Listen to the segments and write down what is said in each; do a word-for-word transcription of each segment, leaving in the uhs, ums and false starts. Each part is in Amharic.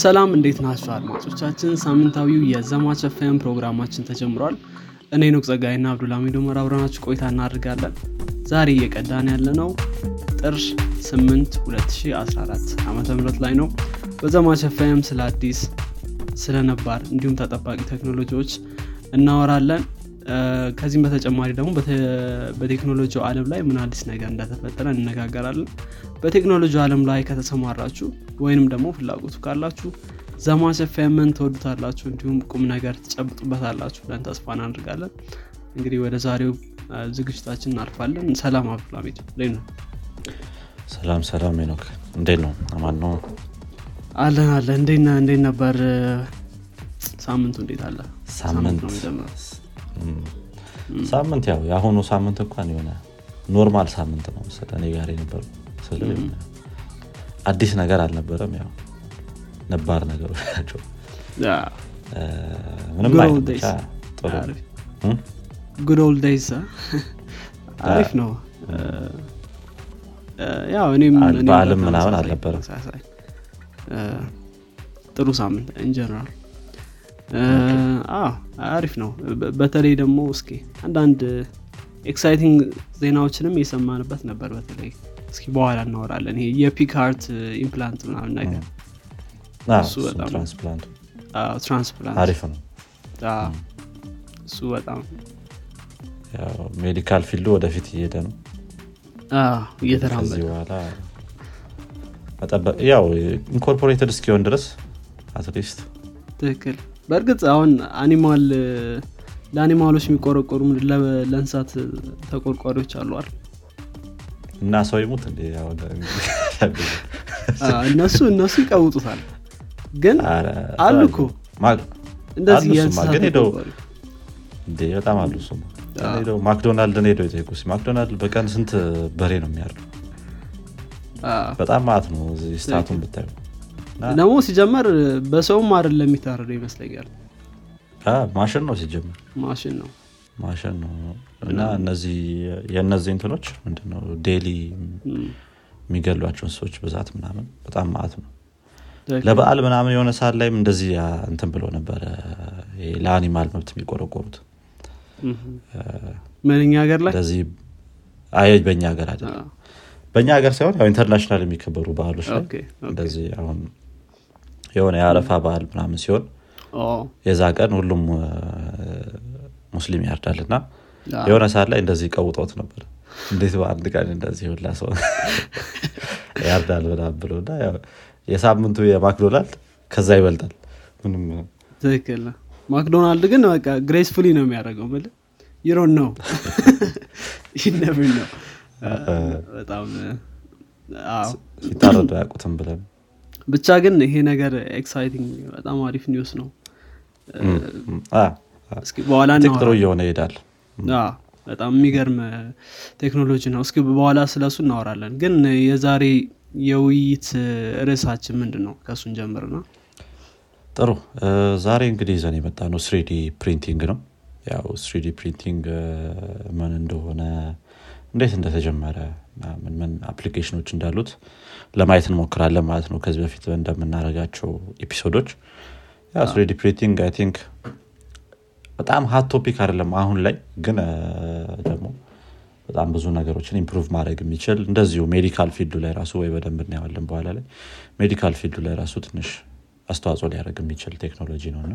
ሰላም እንዴት ናችሁ አድማጮቻችን? ሳምንታዊው የዘማች ኤፍ ኤም ፕሮግራማችን ተጀምሯል። እኔ ኖክ ጸጋይና አብዱላሚዶ መራብራናችሁ ቆይታ እናደርጋለን። ዛሬ የቀዳን ያለነው ጥር ስምንት ሁለት ሺህ አስራ አራት ዓመተ ምህረት ላይ ነው። በዘማች ኤፍ ኤም ስለ አዲስ ስለነባር እንዲሁም ተጠባቂ ቴክኖሎጂዎች እናወራለን። ከዚህም በተጨማሪ ደግሞ በቴክኖሎጂው ዓለም ላይ ምን አዲስ ነገር እንደተፈጠረ እንነጋገራለን። በቴክኖሎጂው ዓለም ላይ ከተሰማራችሁ ወይንም ደግሞ ፍላጎቱ ካላችሁ ዘማች ኤፍ ኤምን ተወዱታላችሁ እንዲሁም ቁም ነገር ተጨብጡበታላችሁ ብለን ተስፋ እናደርጋለን። እንግዲህ ወደ ዛሬው ዝግጅታችን እናልፋለን። ሰላም አብዱላሚት ለይኑ። ሰላም ሰላም ሄኖክ እንዴት ነው? አማን ነው አለን አለን። እንዴና እንዴ ነበር ሳምንቱ? እንዴት አለ ሳምንቱ? ሳምንት ያው ያሁኑ ሳምንት እንኳን የሆነ ኖርማል ሳምንት ነው ስለኔ ጋር የነበረው ስለዚህ አዲስ ነገር አልነበረም። ያው ነባር ነገሮች ናቸው። ያ ምንም አይደለም። ጥሩ good old days አሪፍ ነው። ያው እኔም ባለም ምናምን አልነበረም። ጥሩ ሳምንት in general አዎ አሪፍ ነው። በተለይ ደግሞ እስኪ አንዳንድ ኤክሳይቲንግ ዜናዎችንም እየሰማንበት ነበር። በተለይ እስኪ በኋላ እናወራለን። ይሄ የፒክ ሃርት ኢምፕላንት ምናምን ነገር እሱ በጣም ትራንስፕላንት አዎ ትራንስፕላንት አሪፍ ነው። አዎ እሱ በጣም ያው ሜዲካል ፊልድ ወደፊት እየሄደ ነው። አዎ እየተራመደ በኋላ አጣበ ያው ኢንኮርፖሬትድ እስኪሆን ድረስ አትሊስት ትክክል። በርግጥ አሁን አኒማል ለአኒማሎች የሚቆረቆሩ ለእንስሳት ተቆርቋሪዎች አሉ አይደል? እና ሰው ይሞት እንደ ያው እነሱ እነሱ ይቀውጡታል። ግን አልኩ ማለት እንደዚህ የእንስሳት ሄዶ በጣም አሉ ሰው ሄዶ ማክዶናልድን ሄዶ ይጠይቁስ ማክዶናልድ በቀን ስንት በሬ ነው የሚያርደው? በጣም ማለት ነው እዚህ ስታቱን ብታይ ደግሞ ሲጀመር በሰውም አይደለም የሚታረደው ይመስለኛል። አዎ ማሽን ነው ሲጀመር ማሽን ነው ማሽን ነው። እና እነዚህ የነዚህ እንትኖች ምንድነው ዴሊ የሚገሏቸው ሰዎች ብዛት ምናምን በጣም ማለት ነው። ለበዓል ምናምን የሆነ ሰዓት ላይም እንደዚህ እንትን ብሎ ነበር ለአኒማል መብት የሚቆረቆሩት። ምንኛ ሀገር ላይ እንደዚህ አይደለም በእኛ ሀገር አይደለም በእኛ ሀገር ሳይሆን ያው ኢንተርናሽናል የሚከበሩ በዓሎች ላይ እንደዚህ አሁን የሆነ የአረፋ በዓል ምናምን ሲሆን የዛ ቀን ሁሉም ሙስሊም ያርዳልና የሆነ ሰዓት ላይ እንደዚህ ቀውጦት ነበር። እንዴት በአንድ ቀን እንደዚህ ሁላ ሰው ያርዳል ብለህ ብለውና ያው የሳምንቱ የማክዶናልድ ከዛ ይበልጣል። ምንም ትክክል ማክዶናልድ ግን በቃ ግሬስፉሊ ነው የሚያደርገው ማለት you don't know you never know በጣም አዎ ሲታረዱ ያቁተም ብለን ብቻ። ግን ይሄ ነገር ኤክሳይቲንግ በጣም አሪፍ ኒውስ ነው። አዎ እስኪ በኋላ ነው ጥሩ የሆነ ይሄዳል። አዎ በጣም የሚገርም ቴክኖሎጂ ነው። እስኪ በኋላ ስለሱ እናወራለን። ግን የዛሬ የውይይት ርዕሳችን ምንድነው? ከሱን ጀምርና ጥሩ። ዛሬ እንግዲህ ዘኔ መጣ ነው ስሪዲ ፕሪንቲንግ ነው። ያው ስሪዲ ፕሪንቲንግ ምን እንደሆነ እንዴት እንደተጀመረ ምን ምን አፕሊኬሽኖች እንዳሉት ለማየት እንሞክራለን ማለት ነው። ከዚህ በፊት እንደምናደርጋቸው ኤፒሶዶች ያው ስሪዲ ፕሪንቲንግ አይ ቲንክ በጣም ሀት ቶፒክ አይደለም አሁን ላይ። ግን ደግሞ በጣም ብዙ ነገሮችን ኢምፕሩቭ ማድረግ የሚችል እንደዚሁ ሜዲካል ፊልዱ ላይ ራሱ ወይ በደንብ እናያለን በኋላ ላይ ሜዲካል ፊልዱ ላይ ራሱ ትንሽ አስተዋጽኦ ሊያደርግ የሚችል ቴክኖሎጂ ነውና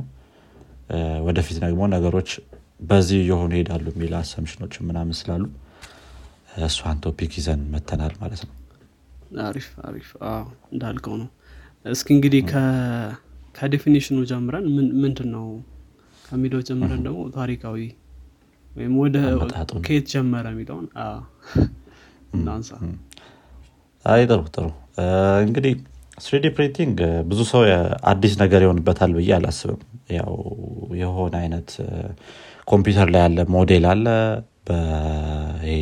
ወደፊት ደግሞ ነገሮች በዚህ የሆኑ ይሄዳሉ የሚል አሰምሽኖች ምናምን ስላሉ እሷን ቶፒክ ይዘን መተናል ማለት ነው። አሪፍ አሪፍ አዎ እንዳልከው ነው። እስኪ እንግዲህ ከ ከዲፊኒሽኑ ጀምረን ምን ምንድነው ከሚለው ጀምረን ደግሞ ታሪካዊ ወይም ወደ ከየት ጀመረ የሚለው አዎ እናንሳ። አይ ጥሩ ጥሩ እንግዲህ ስሪዲ ፕሪንቲንግ ብዙ ሰው አዲስ ነገር ይሆንበታል ብዬ አላስብም። ያው የሆነ አይነት ኮምፒውተር ላይ ያለ ሞዴል አለ በኤ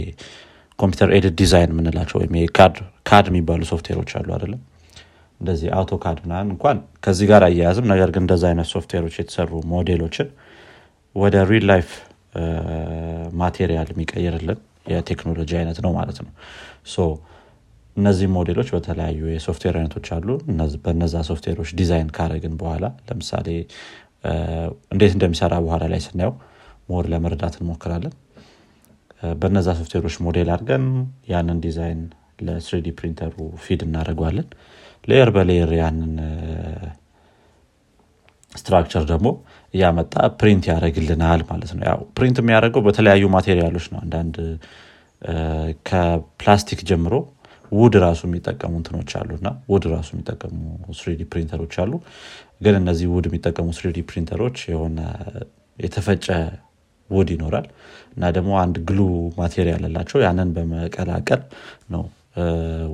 ኮምፒውተር ኤዲት ዲዛይን ምንላቸው ወይም የካድ ካድ የሚባሉ ሶፍትዌሮች አሉ አይደለም? እንደዚህ አውቶ ካድ ምናምን እንኳን ከዚህ ጋር አያያዝም። ነገር ግን እንደዛ አይነት ሶፍትዌሮች የተሰሩ ሞዴሎችን ወደ ሪል ላይፍ ማቴሪያል የሚቀይርልን የቴክኖሎጂ አይነት ነው ማለት ነው። ሶ እነዚህ ሞዴሎች በተለያዩ የሶፍትዌር አይነቶች አሉ። እነዚህ በእነዛ ሶፍትዌሮች ዲዛይን ካረግን በኋላ ለምሳሌ እንዴት እንደሚሰራ በኋላ ላይ ስናየው ሞር ለመረዳት እንሞክራለን። በእነዛ ሶፍትዌሮች ሞዴል አድርገን ያንን ዲዛይን ለ3ዲ ፕሪንተሩ ፊድ እናደርጋለን። ሌየር በሌየር ያንን ስትራክቸር ደግሞ ያመጣ ፕሪንት ያደርግልናል ማለት ነው። ያው ፕሪንት የሚያደርገው በተለያዩ ማቴሪያሎች ነው። አንዳንድ ከፕላስቲክ ጀምሮ ውድ ራሱ የሚጠቀሙ እንትኖች አሉና ውድ ራሱ የሚጠቀሙ ስሪዲ ፕሪንተሮች አሉ። ግን እነዚህ ውድ የሚጠቀሙ ስሪዲ ፕሪንተሮች የሆነ የተፈጨ ውድ ይኖራል እና ደግሞ አንድ ግሉ ማቴሪያል አላቸው። ያንን በመቀላቀል ነው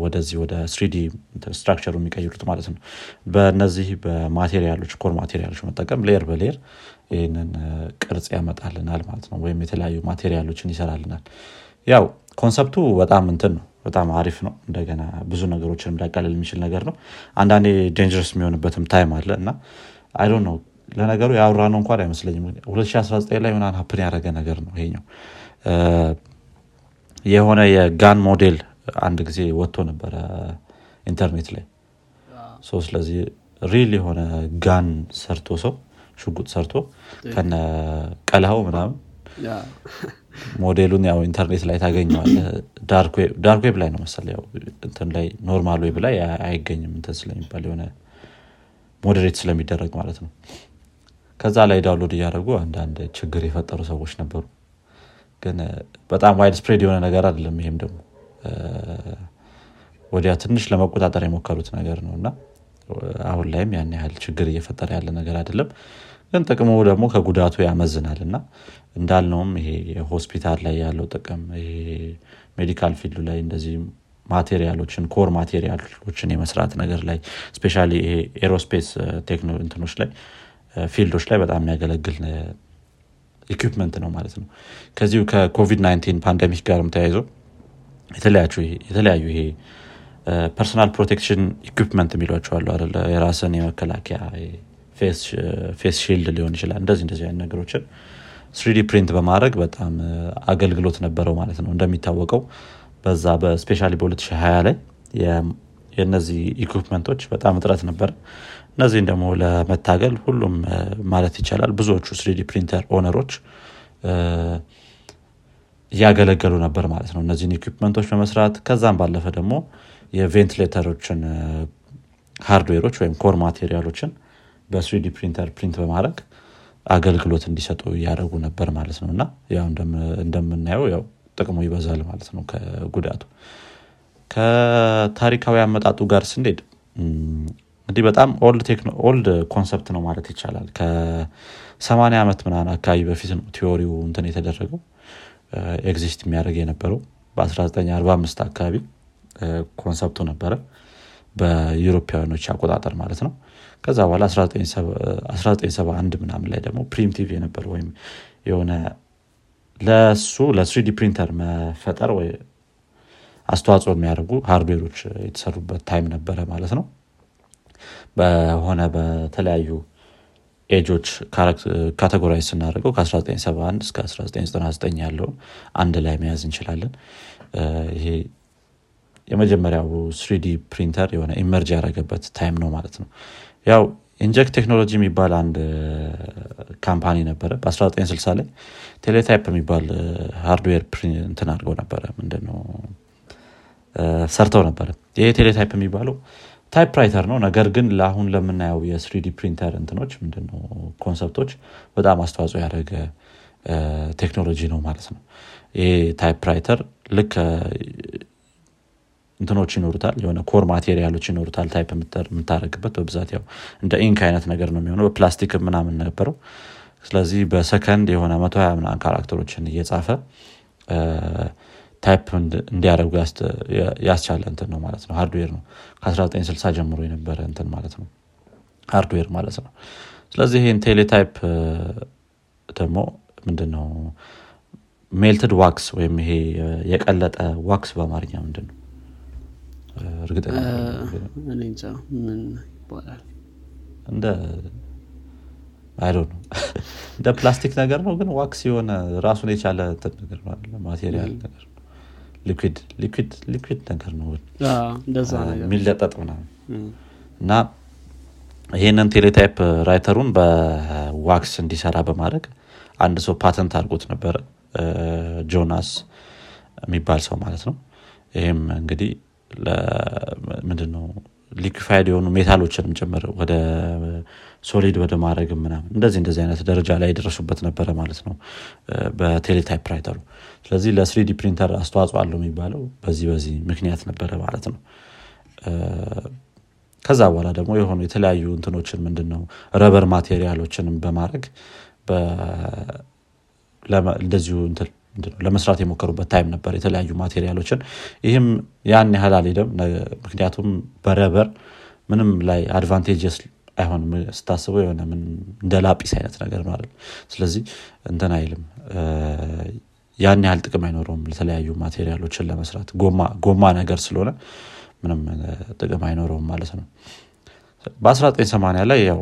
ወደዚህ ወደ ስሪዲ ስትራክቸሩ የሚቀይሩት ማለት ነው። በእነዚህ በማቴሪያሎች ኮር ማቴሪያሎች መጠቀም ሌየር በሌየር ይሄንን ቅርጽ ያመጣልናል ማለት ነው። ወይም የተለያዩ ማቴሪያሎችን ይሰራልናል። ያው ኮንሰፕቱ በጣም እንትን ነው በጣም አሪፍ ነው። እንደገና ብዙ ነገሮችን ሊያቀለል የሚችል ነገር ነው። አንዳንዴ ዴንጀረስ የሚሆንበትም ታይም አለ እና አይ ዶንት ኖ ለነገሩ ያውራን እንኳን አይመስለኝም። ሁለት ሺህ አስራ ዘጠኝ ላይ ምናን ሀፕን ያደረገ ነገር ነው ይሄኛው። የሆነ የጋን ሞዴል አንድ ጊዜ ወጥቶ ነበር ኢንተርኔት ላይ። ሶ ስለዚህ ሪል የሆነ ጋን ሰርቶ ሰው ሽጉጥ ሰርቶ ከነ ቀላው ምናምን ያ ሞዴሉን ያው ኢንተርኔት ላይ ታገኘዋለህ። ዳርክ ዌብ ዳርክ ዌብ ላይ ነው መሰለኝ። ያው እንትን ላይ ኖርማል ዌብ ላይ አይገኝም እንትን ስለሚባል የሆነ ሞዴሬት ስለሚደረግ ማለት ነው። ከዛ ላይ ዳውንሎድ ያደርጉ አንዳንድ ችግር የፈጠሩ ሰዎች ነበሩ። ግን በጣም ዋይድ ስፕሬድ የሆነ ነገር አይደለም። ይሄም ደግሞ ወዲያ ትንሽ ለመቆጣጠር የሞከሩት ነገር ነውና አሁን ላይም ያን ያህል ችግር እየፈጠረ ያለ ነገር አይደለም። ግን ተቀመው ደግሞ ከጉዳቱ ያመዝናልና እንዳልነውም ይሄ ሆስፒታል ላይ ያለው ተቀም ይሄ ሜዲካል ፊልዱ ላይ እንደዚህ ማቴሪያሎችን ኮር ማቴሪያሎችን የመስራት ነገር ላይ ስፔሻሊ ይሄ ኤሮስፔስ ቴክኖሎጂ እንትኖች ላይ ፊልዶች ላይ በጣም የሚያገለግል ኢኩዊፕመንት ነው ማለት ነው። ከዚሁ ከኮቪድ-19 ፓንደሚክ ጋርም ተያይዞ የተለያዩ የተለያዩ ይሄ ፐርሰናል ፕሮቴክሽን ኢኩዊፕመንት የሚሏቸው አሉ አይደል? የራስን የመከላከያ ፌስ ፌስ ሺልድ ሊሆን ይችላል። እንደዚህ እንደዚህ አይነት ነገሮችን ስሪዲ ፕሪንት በማድረግ በጣም አገልግሎት ነበረው ማለት ነው። እንደሚታወቀው በዛ በስፔሻሊ በ2020 ላይ የነዚህ ኢኩዊፕመንቶች በጣም እጥረት ነበር። እነዚህን ደግሞ ለመታገል ሁሉም ማለት ይቻላል ብዙዎቹ ስሪዲ ፕሪንተር ኦነሮች ያገለገሉ ነበር ማለት ነው። እነዚህን ኢኩዊፕመንቶች በመስራት ከዛም ባለፈ ደግሞ የቬንትሌተሮችን ሃርድዌሮች ወይም ኮር ማቴሪያሎችን በ3ዲ ፕሪንተር ፕሪንት በማድረግ አገልግሎት እንዲሰጡ ያደርጉ ነበር ማለት ነውና ያው እንደም እንደምናየው ያው ጥቅሙ ይበዛል ማለት ነው ከጉዳቱ። ከታሪካዊ አመጣጡ ጋር ስንሄድ እንግዲህ በጣም ኦልድ ቴክኖ ኦልድ ኮንሰፕት ነው ማለት ይቻላል። ከ80 አመት ምናምን አካባቢ በፊት ነው ቲዮሪው እንትን የተደረገው ኤግዚስት የሚያደርግ የነበረው። በ1945 አካባቢ ኮንሰፕቱ ነበር በዩሮፒያኖች አቆጣጠር ማለት ነው። ከዛ በኋላ አስራ ዘጠኝ ሰባ አንድ ምናምን ላይ ደግሞ ፕሪሚቲቭ የነበረ ወይም የሆነ ለሱ ለ3ዲ ፕሪንተር መፈጠር ወይ አስተዋጽኦ የሚያደርጉ ሃርድዌሮች የተሰሩበት ታይም ነበር ማለት ነው። በሆነ በተለያዩ ኤጆች ካቴጎራይዝ እናደርገው ከ1971 እስከ አስራ ዘጠኝ ዘጠና ዘጠኝ ያለው አንድ ላይ መያዝ እንችላለን። ይሄ የመጀመሪያው ስሪዲ ፕሪንተር የሆነ ኢመርጅ ያደረገበት ታይም ነው ማለት ነው። ያው ኢንጀክት ቴክኖሎጂ የሚባል አንድ ካምፓኒ ነበር በ1960 ላይ ቴሌታይፕ የሚባል ሃርድዌር ፕሪንት እንትን አድርገው ነበር ምንድነው ሰርተው ነበር። ይሄ ቴሌታይፕ የሚባለው ታይፕ ራይተር ነው። ነገር ግን ለአሁን ለምናየው የስሪዲ ፕሪንተር እንትኖች ምንድነው ኮንሰፕቶች በጣም አስተዋጽኦ ያደረገ ቴክኖሎጂ ነው ማለት ነው። ይሄ ታይፕ ራይተር ልክ እንትኖች ይኖርታል የሆነ ኮር ማቴሪያሎች ይኖርታል ታይፕ የምታረግበት በብዛት ያው እንደ ኢንክ አይነት ነገር ነው የሚሆነው በፕላስቲክ ምናምን ነበርው። ስለዚህ በሰከንድ የሆነ መቶ ሃያ ምናምን ካራክተሮችን እየጻፈ ታይፕ እንዲያረጉ ያስቻለ እንትን ነው ማለት ነው። ሃርድዌር ነው ከ1960 ጀምሮ የነበረ እንትን ማለት ነው ሃርድዌር ማለት ነው። ስለዚህ ይሄን ቴሌታይፕ ደግሞ ምንድነው ሜልትድ ዋክስ ወይም ይሄ የቀለጠ ዋክስ በአማርኛ ምንድነው እርግጠኛ ነኝዛ ምን ይባላል እንደ አይ ዶንት ኖ እንደ ፕላስቲክ ነገር ነው። ግን ዋክስ የሆነ ራሱን የቻለ ነገር ነው አይደል? ማቴሪያል ነገር ሊኩዊድ ሊኩዊድ ሊኩዊድ ነገር ነው አ እንደዛ ነገር ሚለጣጥ ምናምን እና ይሄንን ቴሌታይፕ ራይተሩን በዋክስ እንዲሰራ በማድረግ አንድ ሰው ፓተንት አድርጎት ነበር ጆናስ የሚባል ሰው ማለት ነው። ይሄም እንግዲህ ለምንድነው ሊኩፋይድ የሆኑ ሜታሎችንም ጨምሮ ወደ ሶሊድ ወደ ማድረግ ምናምን እንደዚህ እንደዚህ አይነት ደረጃ ላይ ደረሱበት ነበር ማለት ነው በቴሌታይፕ ራይተሩ። ስለዚህ ለስሪዲ ፕሪንተር አስተዋጽኦ አለው የሚባለው በዚህ በዚህ ምክንያት ነበር ማለት ነው። ከዛ በኋላ ደግሞ የሆኑ የተለያዩ እንትኖችን ምንድነው ረበር ማቴሪያሎችንም በማድረግ በ ለማደዚው እንትን ለመስራት የሞከሩበት ታይም ነበር የተለያዩ ማቴሪያሎችን። ይሄም ያን ያህል አልሄደም ምክንያቱም በረበር ምንም ላይ አድቫንቴጅስ አይሆንም ስታስበው የሆነ ምን እንደላጲስ አይነት ነገር ነው አይደል። ስለዚህ እንተን አይልም ያን ያህል ጥቅም አይኖርም የተለያዩ ማቴሪያሎችን ለመስራት ጎማ ጎማ ነገር ስለሆነ ምንም ጥቅም አይኖርም ማለት ነው። በ1980 ላይ ያው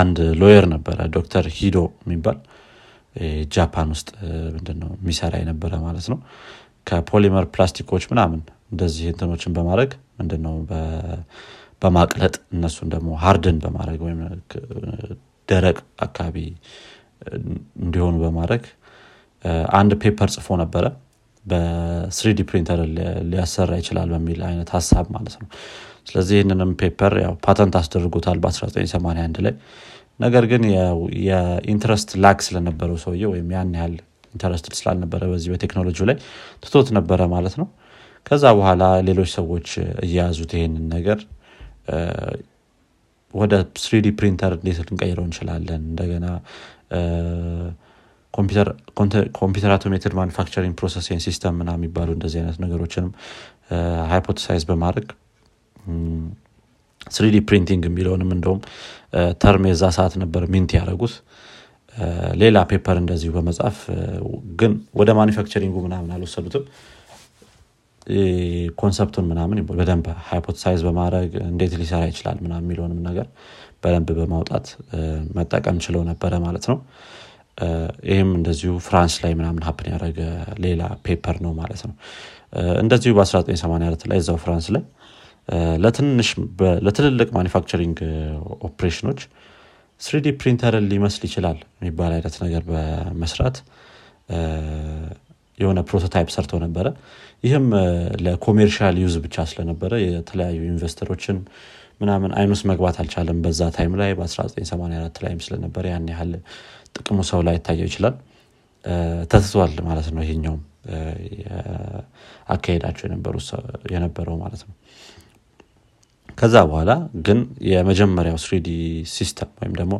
አንድ ሎየር ነበር ዶክተር ሂዶ የሚባል ጃፓን ውስጥ እንደነው ሚሰራ የነበረ ማለት ነው። ከፖሊመር ፕላስቲኮች ምናምን እንደዚህ እንትኖችን በማድረግ እንደነው በማቅለጥ እነሱ ደግሞ ሃርድን በማድረግ ወይም ደረቅ አካባቢ እንዲሆኑ በማድረግ አንድ ፔፐር ጽፎ ነበር በ3ዲ ፕሪንተር ሊያሰራ ይችላል በሚል አይነት ሐሳብ ማለት ነው። ስለዚህ እነንም ፔፐር ያው ፓተንት አስደርጎታል በ1981 ላይ። ነገር ግን የኢንትረስት ላክ ስለነበረው ሰውዬ ወይም ያን ያህል ኢንትረስት ስላልነበረ በዚህ በቴክኖሎጂው ላይ ትቶት ነበር ማለት ነው። ከዛ በኋላ ሌሎች ሰዎች እያያዙት ይሄንን ነገር ወደ ስሪዲ ፕሪንተር እንዴት ልንቀይረው እንችላለን እንደገና ኮምፒውተር ኮምፒውተር አውቶሜትድ ማኑፋክቸሪንግ ፕሮሰሲንግ ሲስተም እና የሚባሉ እንደዚህ አይነት ነገሮችንም ሃይፖቴሳይዝ በማድረግ ስሪዲ ፕሪንቲንግ የሚለውንም እንደውም ተርም የዛ ሰዓት ነበር ሚንት ያደረጉት ሌላ ፔፐር እንደዚህ በመጻፍ ግን ወደ ማኑፋክቸሪንግ ምናምን አልወሰዱትም። ኮንሰፕቱን ምናምን በደንብ ሃይፖቴሳይዝ በማድረግ እንዴት ሊሰራ ይችላል ምናምን የሚለውንም ነገር በደንብ በማውጣት መጠቀም ችለው ነበር ማለት ነው። እም እንደዚሁ ፍራንስ ላይ ምናምን ሀፕን ያደረገ ሌላ ፔፐር ነው ማለት ነው። እንደዚሁ በ1984 ላይ እዛው ፍራንስ ላይ ለትንሽ ለትልልቅ ማኑፋክቸሪንግ ኦፕሬሽኖች ስሪዲ ፕሪንተር ሊመስል ይችላል የሚባል አይነት ነገር በመስራት የሆነ ፕሮቶታይፕ ሰርቶ ነበር። ይሄም ለኮሜርሻል ዩዝ ብቻ ስለነበረ የተለያዩ ኢንቨስተሮችን ምናምን አይኑስ መግባት አልቻለም በዛ ታይም ላይ በ1984 ላይም ስለነበረ ያን ያህል ጥቅሙ ሰው ላይ ታየው ይችላል ተተቷል ማለት ነው። ይሄኛው አካሄዳቸው የነበሩ የነበረው ማለት ነው። ከዛ በኋላ ግን የመጀመሪያው ስሪዲ ሲስተም ወይም ደግሞ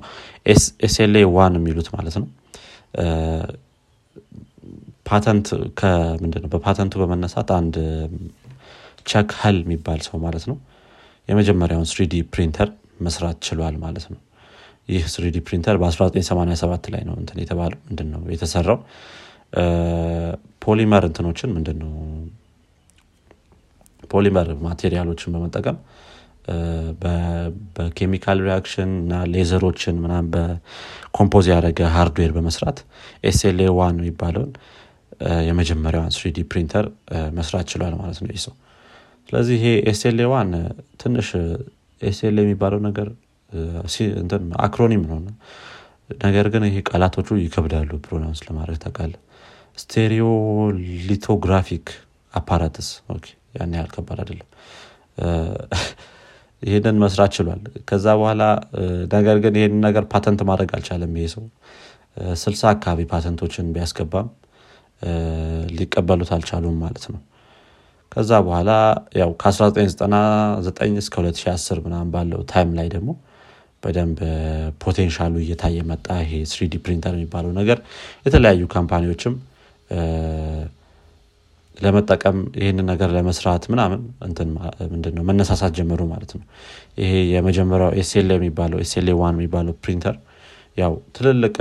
ኤስ ኤል ኤ ዋን የሚሉት ማለት ነው ፓተንት ከምንድነው በፓተንቱ በመነሳት አንድ ቸክ ሀል የሚባል ሰው ማለት ነው የመጀመሪያውን ስሪዲ ፕሪንተር መስራት ችሏል ማለት ነው። ይህ ስሪዲ ፕሪንተር በ1987 ላይ ነው እንትን የተባለው ምንድነው የተሰራው ፖሊመር እንትኖችን ምንድነው ፖሊመር ማቴሪያሎችን በመጠቀም በኬሚካል ሪአክሽን እና ሌዘሮችን ምናምን በኮምፖዝ ያደረገ ሃርድዌር በመስራት ኤስ ኤል ኤ ዋን የሚባለውን የመጀመሪያውን ስሪዲ ፕሪንተር መስራት ችሏል ማለት ነው ይሄ ሰው። ስለዚህ ይሄ ኤስ ኤል ኤ ዋን ትንሽ ኤስ ኤል ኤ የሚባለው ነገር እንትን አክሮኒም ነው ነገር ግን ይሄ ቃላቶቹ ይከብዳሉ ፕሮናውንስ ለማድረግ ተቃለ ስቴሪዮ ሊቶግራፊክ አፓራተስ ኦኬ ያን ያህል ከባድ አይደለም ይሄንን መስራት ችሏል። ከዛ በኋላ ነገር ግን ይሄን ነገር ፓተንት ማድረግ አልቻለም ይሄ ሰው። ስልሳ አካባቢ ፓተንቶችን ቢያስገባም ሊቀበሉት አልቻሉም ማለት ነው። ከዛ በኋላ ያው ከ1999 እስከ ሁለት ሺህ አስር ምናምን ባለው ታይም ላይ ደግሞ በደንብ ፖቴንሻሉ እየታየ መጣ ይሄ ስሪዲ ፕሪንተር የሚባለው ነገር። የተለያዩ ካምፓኒዎችም ለመጠቀም ይሄንን ነገር ለመስራት ምናምን እንትን ምንድነው መነሳሳት ጀመሩ ማለት ነው። ይሄ የመጀመሪያው ኤስ ኤል ኤ የሚባለው ኤስ ኤል ኤ ዋን የሚባለው ፕሪንተር ያው ትልልቅ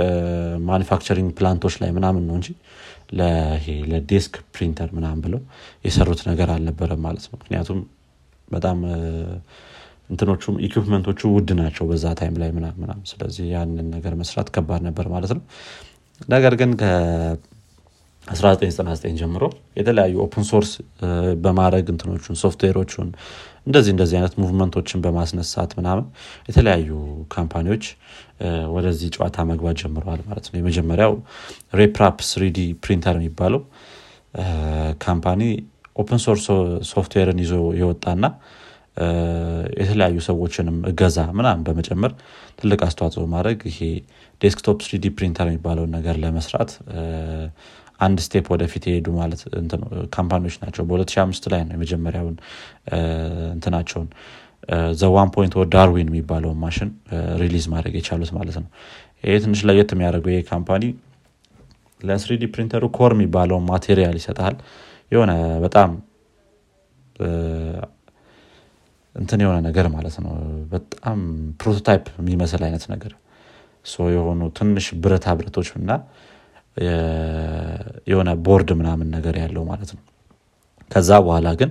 ማኑፋክቸሪንግ ፕላንቶች ላይ ምናምን ነው እንጂ ለይሄ ለዲስክ ፕሪንተር ምናምን ብለው የሰሩት ነገር አልነበረም ማለት ነው። ምክንያቱም በጣም እንትኖቹም ኢኩዊፕመንቶቹ ውድ ናቸው በዛ ታይም ላይ ምናምን ምናምን ስለዚህ ያንን ነገር መስራት ከባድ ነበር ማለት ነው። ነገር ግን አስራ ዘጠኝ ዘጠና ዘጠኝ ጀምሮ የተለያየ ኦፕን ሶርስ በማድረግ እንትኖችን ሶፍትዌሮችን እንደዚህ እንደዚህ አይነት ሙቭመንቶችን በማስነሳት ምናምን የተለያየ ካምፓኒዎች ወደዚህ ጨዋታ መግባት ጀምረዋል ማለት ነው። የመጀመሪያው Reprap ስሪዲ ፕሪንተር የሚባለው ካምፓኒ ኦፕን ሶርስ ሶፍትዌርን ይዞ የወጣና የተለያዩ ሰዎችንም እገዛ ምናምን በመጨመር ትልቅ አስተዋጽኦ ማድረግ ይሄ ዴስክቶፕ ስሪዲ ፕሪንተር የሚባለው ነገር ለመስራት አንድ ስቴፕ ወደፊት ሄዱ ማለት እንትን ካምፓኒዎች ናቸው። በ2005 ላይ ነው የመጀመሪያውን እንትናቸውን ዘ ዋን ፖይንት ኦ ዳርዊን የሚባለው ማሽን ሪሊዝ ማድረግ የቻሉት ማለት ነው። ይሄ ትንሽ ለየት የሚያደርገው ይሄ ካምፓኒ ለ3ዲ ፕሪንተሩ ኮር የሚባለው ማቴሪያል ይሰጣል። የሆነ በጣም እንትን የሆነ ነገር ማለት ነው። በጣም ፕሮቶታይፕ የሚመስል አይነት ነገር ሶ የሆኑ ትንሽ ብረታ ብረቶችና የሆነ ቦርድ ምናምን ነገር ያለው ማለት ነው። ከዛ በኋላ ግን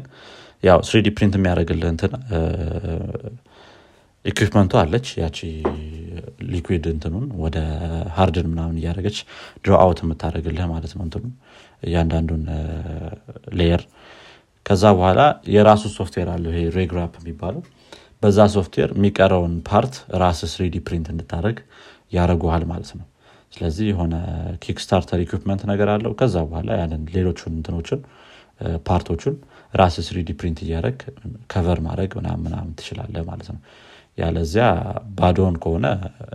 ያው ስሪዲ ፕሪንት የሚያደርግልን እንትን ኢኩዊፕመንቱ አለች። ያቺ ሊኩዊድ እንትኑን ወደ ሃርድን ምናምን ያደርገች ድሮ አውት የምታደርግልህ ማለት ነው እንትኑ ያንዳንዱን ሌየር። ከዛ በኋላ የራሱ ሶፍትዌር አለው ይሄ ሬግራፕ የሚባለው። በዛ ሶፍትዌር የሚቀረውን ፓርት ራስ ስሪዲ ፕሪንት እንድታደርግ ያደርጉሃል ማለት ነው። ስለዚህ የሆነ ኪክስታርተር ኢኩዊፕመንት ነገር አለው። ከዛ በኋላ ያንን ሌሎችን እንትኖችን ፓርቶችን ራስ ስሪዲ ፕሪንት እያደረግ ከቨር ማድረግ ምናምን ምናምን ትችላለህ ማለት ነው። ያለዚያ ባዶን ከሆነ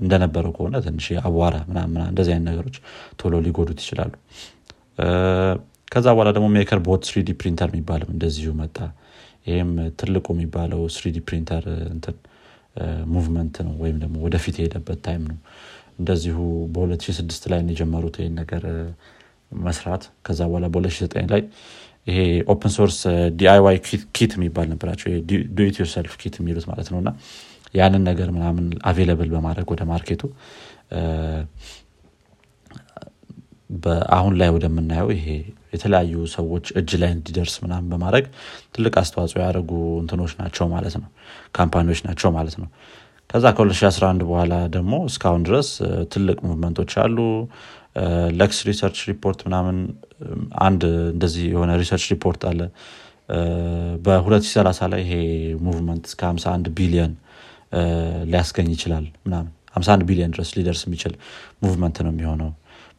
እንደነበረው ከሆነ ትንሽ አቧራ ምናምን እንደዚህ አይነት ነገሮች ቶሎ ሊጎዱት ይችላሉ። ከዛ በኋላ ደግሞ ሜከር ቦት ስሪዲ ፕሪንተር የሚባልም እንደዚሁ መጣ። ይሄም ትልቁ የሚባለው ስሪዲ ፕሪንተር እንትን ሙቭመንት ነው ወይም ደግሞ ወደፊት የሄደበት ታይም ነው። እንደዚሁ በ2006 ላይ የጀመሩት ይሄን ነገር መስራት። ከዛ በኋላ በ2009 ላይ ይሄ ኦፕን ሶርስ ዲአይዋይ ኪት የሚባል ነበራቸው ዱ ኢት ዮርሰልፍ ኪት የሚሉት ማለት ነውና ያንን ነገር ምናምን አቬለብል በማድረግ ወደ ማርኬቱ በአሁን ላይ ወደምናየው ይሄ የተለያዩ ሰዎች እጅ ላይ እንዲደርስ ምናምን በማድረግ ትልቅ አስተዋጽኦ ያደርጉ እንትኖች ናቸው ማለት ነው ካምፓኒዎች ናቸው ማለት ነው። ከዛ ከ2011 በኋላ ደግሞ እስካሁን ድረስ ትልቅ ሙቭመንቶች አሉ። ለክስ ሪሰርች ሪፖርት ምናምን አንድ እንደዚህ የሆነ ሪሰርች ሪፖርት አለ። በ2030 ላይ ይሄ ሙቭመንት እስከ ሃምሳ አንድ ቢሊዮን ሊያስገኝ ይችላል ምናምን ሃምሳ አንድ ቢሊዮን ድረስ ሊደርስ የሚችል ሙቭመንት ነው የሚሆነው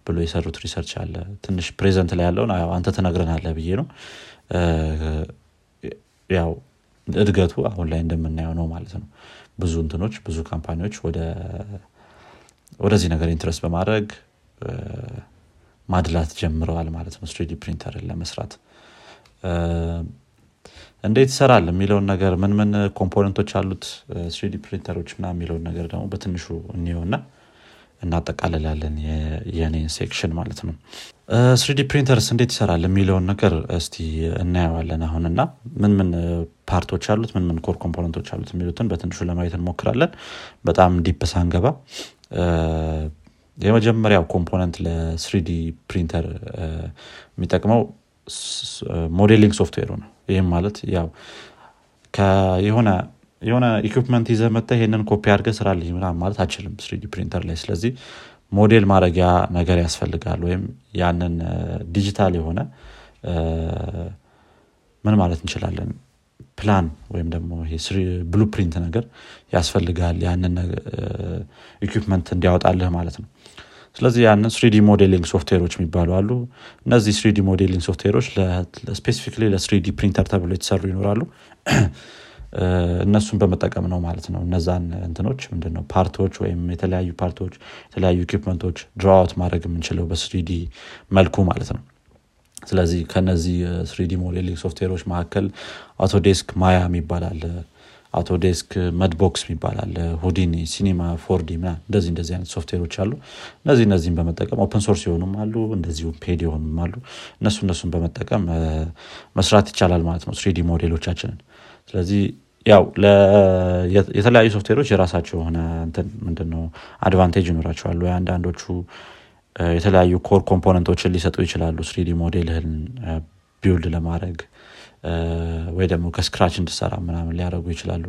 ብሎ የሰሩት ሪሰርች አለ። ትንሽ ፕሬዘንት ላይ ያለውን አዎ አንተ ተናግረናል ብዬ ነው ያው እድገቱ አሁን ላይ እንደምናየው ነው ማለት ነው። ብዙ እንትኖች ብዙ ካምፓኒዎች ወደ ወደዚህ ነገር ኢንትረስት በማድረግ ማድላት ጀምረዋል ማለት ነው። ስሪዲ ፕሪንተር ለመስራት እንዴት ይሰራል የሚለውን ነገር ምን ምን ኮምፖነንቶች አሉት ስሪዲ ፕሪንተሮች እና የሚለውን ነገር ደግሞ በትንሹ እንየውና እናጠቃልላለን የኔን ሴክሽን ማለት ነው። ስሪዲ ፕሪንተርስ እንዴት ይሰራል የሚለውን ነገር እስቲ እናያለን አሁንና ምን ምን ፓርቶች አሉት ምን ምን ኮር ኮምፖነንቶች አሉት የሚሉትን በትንሹ ለማየት እንሞክራለን። በጣም ዲፕ ሳንገባ የመጀመሪያው ኮምፖነንት ለስሪዲ ፕሪንተር የሚጠቅመው ሞዴሊንግ ሶፍትዌሩ ነው። ይሄም ማለት ያው ከየሆነ የሆነ ኢኩዊፕመንት ይዘህ መጥተህ ይሄንን ኮፒ አድርገህ ስራልኝ ምናምን ማለት አትችልም ስሪዲ ፕሪንተር ላይ። ስለዚህ ሞዴል ማድረጊያ ነገር ያስፈልጋል ወይም ያንን ዲጂታል የሆነ ምን ማለት እንችላለን ፕላን ወይም ደግሞ ይሄ ብሉፕሪንት ነገር ያስፈልጋል ያንን ኢኩዊፕመንት እንዲያወጣልህ ማለት ነው። ስለዚህ ያንን ስሪዲ ሞዴሊንግ ሶፍትዌሮች የሚባሉ አሉ። እነዚህ ስሪዲ ሞዴሊንግ ሶፍትዌሮች ለስፔሲፊካሊ ለስሪዲ ፕሪንተር ተብሎ የተሰሩ ይኖራሉ። እነሱን በመጠቀም ነው ማለት ነው እነዛን እንትኖች ምንድነው ፓርቶች ወይም የተለያዩ ፓርቶች የተለያዩ ኢኩዊፕመንቶች ድሮ አውት ማድረግ የምንችለው በ3ዲ መልኩ ማለት ነው። ስለዚህ ከነዚህ ስሪዲ ሞዴሊንግ ሶፍትዌሮች መካከል አውቶዴስክ ማያ የሚባላል አውቶዴስክ መድቦክስ የሚባላል ሆዲኒ ሲኒማ ፎር ዲ እና እንደዚህ እንደዚህ አይነት ሶፍትዌሮች አሉ። እነዚህ እነዚህን በመጠቀም ኦፕን ሶርስ የሆኑም አሉ እንደዚሁ ፔድ የሆኑም አሉ። እነሱ እነሱን በመጠቀም መስራት ይቻላል ማለት ነው ስሪዲ ሞዴሎቻችንን። ስለዚህ ያው የተለያዩ ሶፍትዌሮች የራሳቸው ሆነ እንትን ምንድነው አድቫንቴጅ ይኖራቸዋል። አንዳንዶቹ የተለያዩ ኮር ኮምፖነንቶችን ሊሰጡ ይችላሉ ስሪዲ ሞዴልን ቢልድ ለማድረግ ወይ ደግሞ ከስክራች እንድሰራ ምናምን ሊያደርጉ ይችላሉ።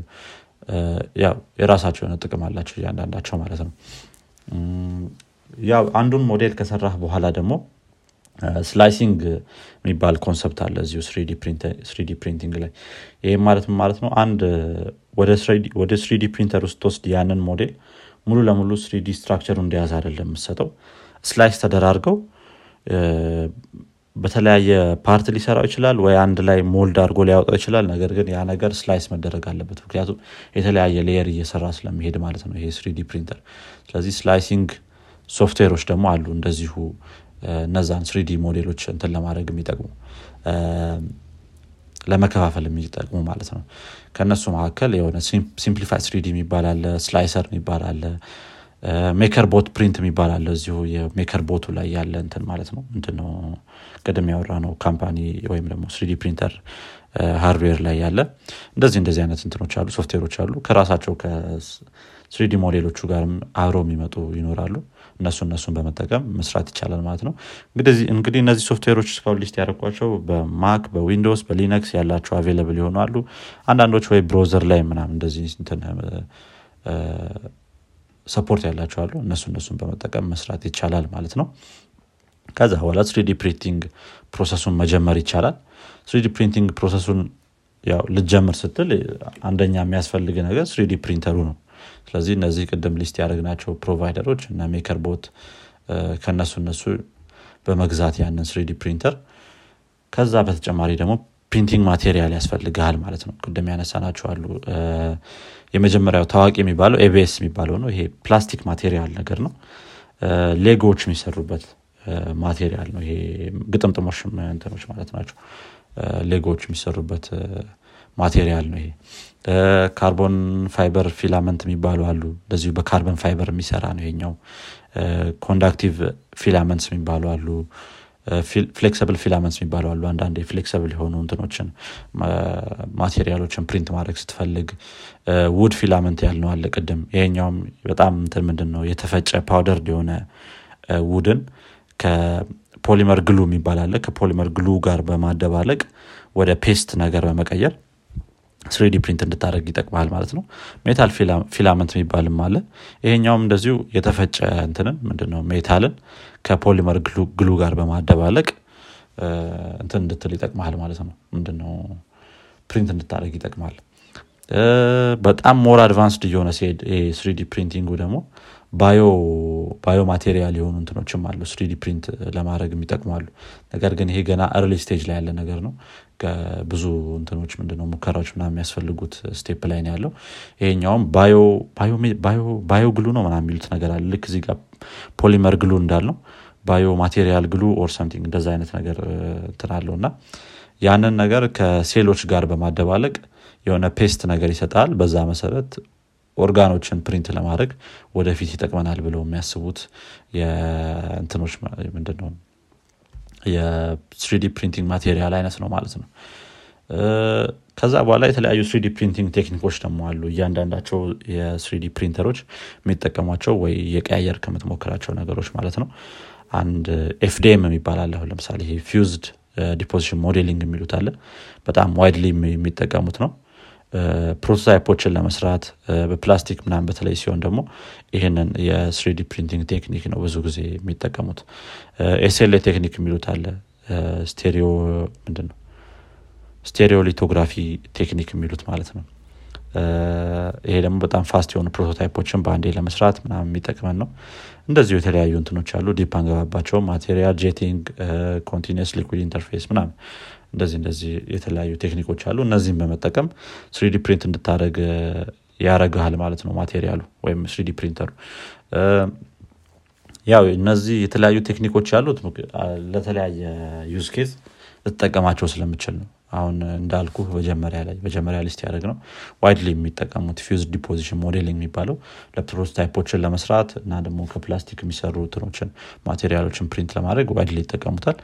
ያው የራሳቸው የሆነ ጥቅም አላቸው እያንዳንዳቸው ማለት ነው። ያው አንዱን ሞዴል ከሰራህ በኋላ ደግሞ ስላይሲንግ የሚባል ኮንሰፕት አለ እዚሁ ስሪዲ ፕሪንተር ስሪዲ ፕሪንቲንግ ላይ። ይሄ ማለት ማለት ነው አንድ ወደ ስሪዲ ወደ ስሪዲ ፕሪንተር ውስጥ ተወስድ ያንን ሞዴል ሙሉ ለሙሉ ስሪዲ ስትራክቸሩን እንዲያዝ አይደለም ሰጠው ስላይስ ተደራርገው በተለያየ ፓርት ሊሰራው ይችላል ወይ አንድ ላይ ሞልድ አድርጎ ሊያወጣው ይችላል። ነገር ግን ያ ነገር ስላይስ መደረግ አለበት ምክንያቱም የተለያየ ሌየር እየሰራ ስለሚሄድ ማለት ነው ይሄ ስሪዲ ፕሪንተር። ስለዚህ ስላይሲንግ ሶፍትዌሮች ደግሞ አሉ እንደዚሁ እነዛን ስሪዲ ሞዴሎች እንትን ለማድረግ የሚጠቅሙ ለመከፋፈል የሚጠቅሙ ማለት ነው። ከነሱ መካከል የሆነ ሲምፕሊፋይ ስሪዲ የሚባላል ስላይሰር የሚባላል ሜከር ቦት ፕሪንት የሚባላል እዚሁ የሜከር ቦቱ ላይ ያለ እንትን ማለት ነው እንት ነው ቀደም ያወራነው ካምፓኒ ወይም ደግሞ ስሪዲ ፕሪንተር ሃርድዌር ላይ ያለ እንደዚህ እንደዚህ አይነት እንትኖች አሉ ሶፍትዌሮች አሉ ከራሳቸው ከስሪዲ ሞዴሎቹ ጋርም አብረው የሚመጡ ይኖራሉ እነሱ እነሱን በመጠቀም መስራት ይቻላል ማለት ነው። እንግዲህ እንግዲህ እነዚህ ሶፍትዌሮች እስካሁን ሊስት ያደረኳቸው በማክ በዊንዶውስ በሊነክስ ያላቸው አቬይለብል ይሆናሉ። አንዳንዶች ወይ ብራውዘር ላይ ምናምን እንደዚህ እንትን ሰፖርት ያላቸው አሉ እነሱ እነሱን በመጠቀም መስራት ይቻላል ማለት ነው። ከዛ በኋላ ስሪዲ ፕሪንቲንግ ፕሮሰሱን መጀመር ይቻላል። ስሪዲ ፕሪንቲንግ ፕሮሰሱን ያው ልጀምር ስትል አንደኛ የሚያስፈልግ ነገር ስሪዲ ፕሪንተሩ ነው። ስለዚህ እነዚህ ቀደም ሊስት ያደረግናቸው ፕሮቫይደሮች እና ሜከር ቦት ከነሱ እነሱ በመግዛት ያንን ስሪዲ ፕሪንተር ከዛ በተጨማሪ ደግሞ ፕሪንቲንግ ማቴሪያል ያስፈልጋል ማለት ነው። ቀደም ያነሳናቸው አሉ የመጀመሪያው ታዋቂ የሚባለው ኤቢኤስ የሚባለው ነው። ይሄ ፕላስቲክ ማቴሪያል ነገር ነው ሌጎዎች የሚሰሩበት ማቴሪያል ነው። ይሄ ግጥምጥሞሽ እንትኖች ማለት ናቸው ሌጎዎች የሚሰሩበት ማቴሪያል ነው። ይሄ ካርቦን ፋይበር ፊላመንት የሚባሉ አሉ በዚሁ በካርቦን ፋይበር የሚሰራ ነው ይሄኛው። ኮንዳክቲቭ ፊላመንትስ የሚባሉ አሉ ፍሌክሲብል ፊላመንትስ የሚባሉ አሉ አንዳንዴ ፍሌክሲብል የሆኑ እንትኖችን ማቴሪያሎችን ፕሪንት ማድረግ ስትፈልግ ውድ ፊላመንት ያልነው አለ ቀደም ይሄኛው በጣም እንትን ምንድነው የተፈጨ ፓውደር ሊሆነ ውድን ከፖሊመር ግሉ የሚባል አለ ከፖሊመር ግሉ ጋር በማደባለቅ ወደ ፔስት ነገር በመቀየር ስሪዲ ፕሪንት እንድታደርግ ይጠቅማል ማለት ነው። ሜታል ፊላመንት የሚባልም አለ ይሄኛውም እንደዚሁ የተፈጨ እንትንን ምንድነው ሜታልን ከፖሊመር ግሉ ጋር በማደባለቅ እንትን እንድትል ይጠቅማል ማለት ነው ምንድነው ፕሪንት እንድታደርግ ይጠቅማል። በጣም ሞር አድቫንስድ የሆነ ሲሄድ ስሪዲ ፕሪንቲንግ ደግሞ ባዮ ባዮ ማቴሪያል የሆኑ እንትኖችም አሉ ስሪዲ ፕሪንት ለማድረግ የሚጠቅማሉ። ነገር ግን ይሄ ገና early stage ላይ ያለ ነገር ነው ብዙ እንትኖች ምንድነው ሙከራዎች ምናምን የሚያስፈልጉት ስቴፕ ላይ ነው ያለው። ይሄኛውም ባዮ ባዮ ባዮ ባዮ ግሉ ነው ምናምን የሚሉት ነገር አለ ልክ እዚህ ጋር ፖሊመር ግሉ እንዳልነው ባዮ ማቴሪያል ግሉ ኦር something እንደዛ አይነት ነገር ተራለውና ያንን ነገር ከሴሎች ጋር በማደባለቅ የሆነ ፔስት ነገር ይሰጣል። በዛ መሰረት ኦርጋኖችን ፕሪንት ለማድረግ ወደፊት ይጠቅመናል ብለው የሚያስቡት የእንትኖች ምንድነው የስሪዲ ፕሪንቲንግ ማቴሪያል አይነት ነው ማለት ነው። ከዛ በኋላ የተለያዩ ስሪዲ ፕሪንቲንግ ቴክኒኮች ደግሞ አሉ እያንዳንዳቸው የስሪዲ ፕሪንተሮች የሚጠቀሟቸው ወይ የቀያየር ከመተሞከራቸው ነገሮች ማለት ነው። አንድ ኤፍዲኤም የሚባል አለ ለምሳሌ ይሄ ፊውዝድ ዲፖዚሽን ሞዴሊንግ የሚሉት አለ በጣም ዋይድሊ የሚጠቀሙት ነው ፕሮቶታይፖችን ለመስራት በፕላስቲክ ምናምን በተለይ ሲሆን ደግሞ ይሄንን የስሪዲ ፕሪንቲንግ ቴክኒክ ነው ብዙ ጊዜ የሚጠቀሙት። ኤስኤልኤ ቴክኒክ የሚሉት አለ ስቴሪዮ ምንድነው ስቴሪዮ ሊቶግራፊ ቴክኒክ የሚሉት ማለት ነው። ይሄ ደግሞ በጣም ፋስት የሆኑ ፕሮቶታይፖችን በአንዴ ለመስራት ምናምን የሚጠቅመን ነው። እንደዚሁ የተለያዩ እንትኖች አሉ ዲፕ አንገባባቸው ማቴሪያል ጄቲንግ ኮንቲኒየስ ሊኩዊድ ኢንተርፌስ ምናምን እንደዚህ እንደዚህ የተለያዩ ቴክኒኮች አሉ እነዚህን በመጠቀም ስሪዲ ፕሪንት እንድታደርግ ያደርጋል ማለት ነው ማቴሪያሉ ወይም ስሪዲ ፕሪንተሩ። ያው እነዚህ የተለያዩ ቴክኒኮች ያሉት ለተለያየ ዩዝ ኬዝ ልትጠቀማቸው ስለምችል ነው። አሁን እንዳልኩ በመጀመሪያ ላይ በመጀመሪያ ሊስት ያደረግነው ዋይድሊ የሚጠቀሙት ፊውዝድ ዲፖዚሽን ሞዴሊንግ የሚባለው ለፕሮቶታይፖችን ለመስራት እና ደግሞ ከፕላስቲክ የሚሰሩ ትሮችን ማቴሪያሎችን ፕሪንት ለማድረግ ዋይድሊ ይጠቀሙታል።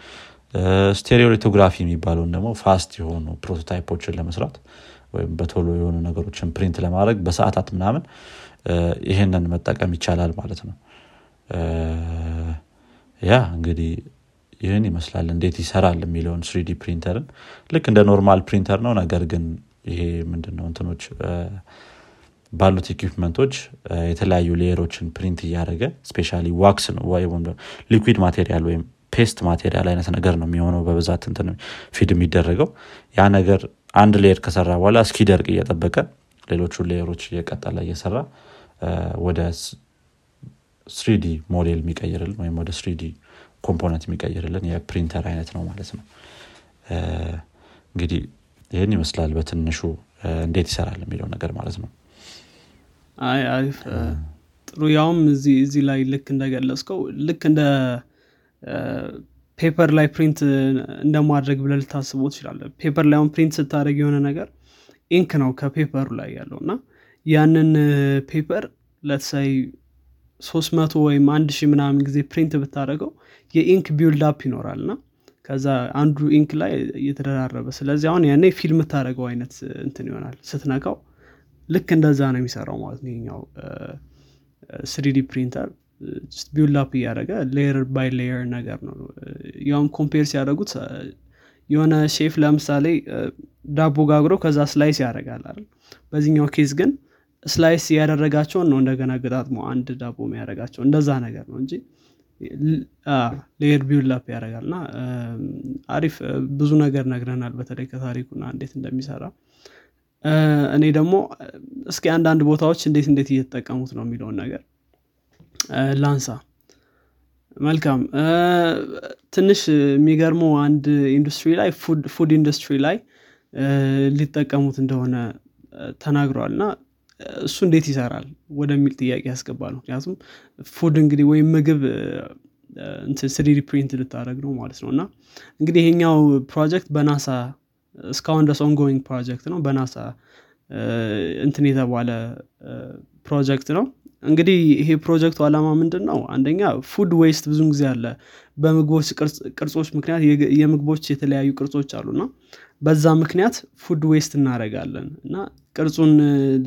ስቴሪዮ ሊቶግራፊ የሚባለው ደግሞ ፋስት የሆኑ ፕሮቶታይፖችን ለመስራት ወይም በቶሎ የሆኑ ነገሮችን ፕሪንት ለማድረግ በሰዓታት ምናምን ይሄንን መጠቀም ይቻላል ማለት ነው። ያ እንግዲህ ይሄን ይመስላል እንዴት ይሰራል የሚለውን ስሪዲ ፕሪንተርን ልክ እንደ ኖርማል ፕሪንተር ነው ነገር ግን ይሄ ምንድነው እንትኖች ባሉት ኢኩዊፕመንቶች የተለያዩ ሌየሮችን ፕሪንት እያደረገ ስፔሻሊ ዋክስ ነው ወይም ሊኩዊድ ማቴሪያል ወይም ፔስት ማቴሪያል አይነት ነገር ነው የሚሆነው በብዛት እንትን ፊድ የሚደረገው ያ ነገር አንድ ሌየር ከሰራ በኋላ እስኪ ደርቅ እየተጠበቀ ሌሎቹ ሌየሮች እየቀጠለ እየሰራ ወደ ስሪ ዲ ሞዴል የሚቀየርልን ወይስ ወደ ስሪ ዲ ኮምፖነንት የሚቀየርልን ያ ፕሪንተር አይነት ነው ማለት ነው። እንግዲህ ይሄን ይመስላል በትንሹ እንዴት ይሰራል የሚለው ነገር ማለት ነው። አይ አሪፍ ጥሩ ያውም እዚ እዚ ላይ ልክ እንደገለጽከው ልክ እንደ ፔፐር ላይ ፕሪንት እንደማድረግ ብለህ ልታስበው ትችላለህ። ፔፐር ላይም ፕሪንት ስታደርግ የሆነ ነገር ኢንክ ነው ከፔፐሩ ላይ ያለውና ያንን ፔፐር let's say ሶስት መቶ ወይም አንድ ሺህ ምናምን ጊዜ ፕሪንት ብታደርገው የኢንክ ቢልድ አፕ ይኖራልና ከዛ አንዱ ኢንክ ላይ እየተደራረበ ስለዚህ አሁን ያኔ ፊልም ታደርገው አይነት እንትን ይሆናል ስትነካው ልክ እንደዛ ነው የሚሰራው ማለት ነው። ይሄኛው ስሪ ዲ ፕሪንተር just build up ያረጋ layer by layer ነገር ነው ያውም ኮምፔር ሲያደርጉት የሆነ ሼፍ ለምሳሌ ዳቦ ጋግሮ ከዛ ስላይስ ያረጋል አይደል በዚህኛው ኬዝ ግን ስላይስ ያደረጋቸው ነው እንደገና ገጣጥሞ አንድ ዳቦ የሚያረጋቸው እንደዛ ነገር ነው እንጂ አ layer build up ያረጋልና አሪፍ ብዙ ነገር ነግረናል በተለይ ከታሪኩና እንዴት እንደሚሰራ እኔ ደግሞ እስኪ አንድ አንድ ቦታዎች እንዴት እንዴት እየተጠቀሙት ነው የሚለው ነገር ላንሳ። መልካም ትንሽ የሚገርመው አንድ ኢንዱስትሪ ላይ ፉድ ፉድ ኢንዱስትሪ ላይ ሊጠቀሙት እንደሆነ ተናግሯልና እሱ እንዴት ይሰራል ወደሚል ጥያቄ ያስገባል። ምክንያቱም ፉድ እንግዲህ ወይ ምግብ እንትን ስሪ ዲ ፕሪንት ልታደርግ ነው ማለት ነውና እንግዲህ ይሄኛው ፕሮጀክት በናሳ እስካሁን ድረስ ongoing ፕሮጀክት ነው በናሳ እንትን የተባለ ፕሮጀክት ነው። እንግዲህ ይሄ ፕሮጀክቱ ዓላማ ምንድነው? አንደኛ ፉድ ዌስት ብዙም ጊዜ አለ በምግቦች ቅርጾች ምክንያት የምግቦች የተለያዩ ቅርጾች አሉና በዛ ምክንያት ፉድ ዌስት እናደርጋለን እና ቅርጹን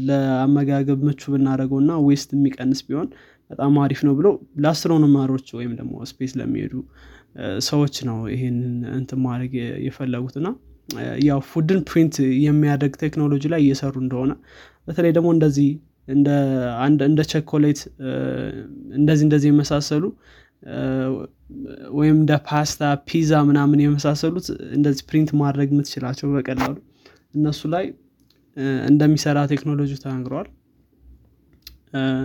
ለአመጋገብ ምቹ ብናደርገውና ዌስት የሚቀንስ ቢሆን በጣም አሪፍ ነው ብሎ ለአስትሮኖመሮች ወይም ደግሞ ስፔስ ለሚሄዱ ሰዎች ነው ይሄን እንትን ማድረግ የፈለጉትና ያው ፉድን ፕሪንት የሚያደርግ ቴክኖሎጂ ላይ እየሰሩ እንደሆነ በተለይ ደግሞ እንደዚህ እንደ አንድ እንደ ቸኮሌት እንደዚህ እንደዚህ የመሳሰሉ ወይም እንደ ፓስታ ፒዛ ምናምን የመሳሰሉት እንደዚህ ፕሪንት ማድረግ የምትችላቸው በቀላሉ እነሱ ላይ እንደሚሰራ ቴክኖሎጂ ተነግሯል።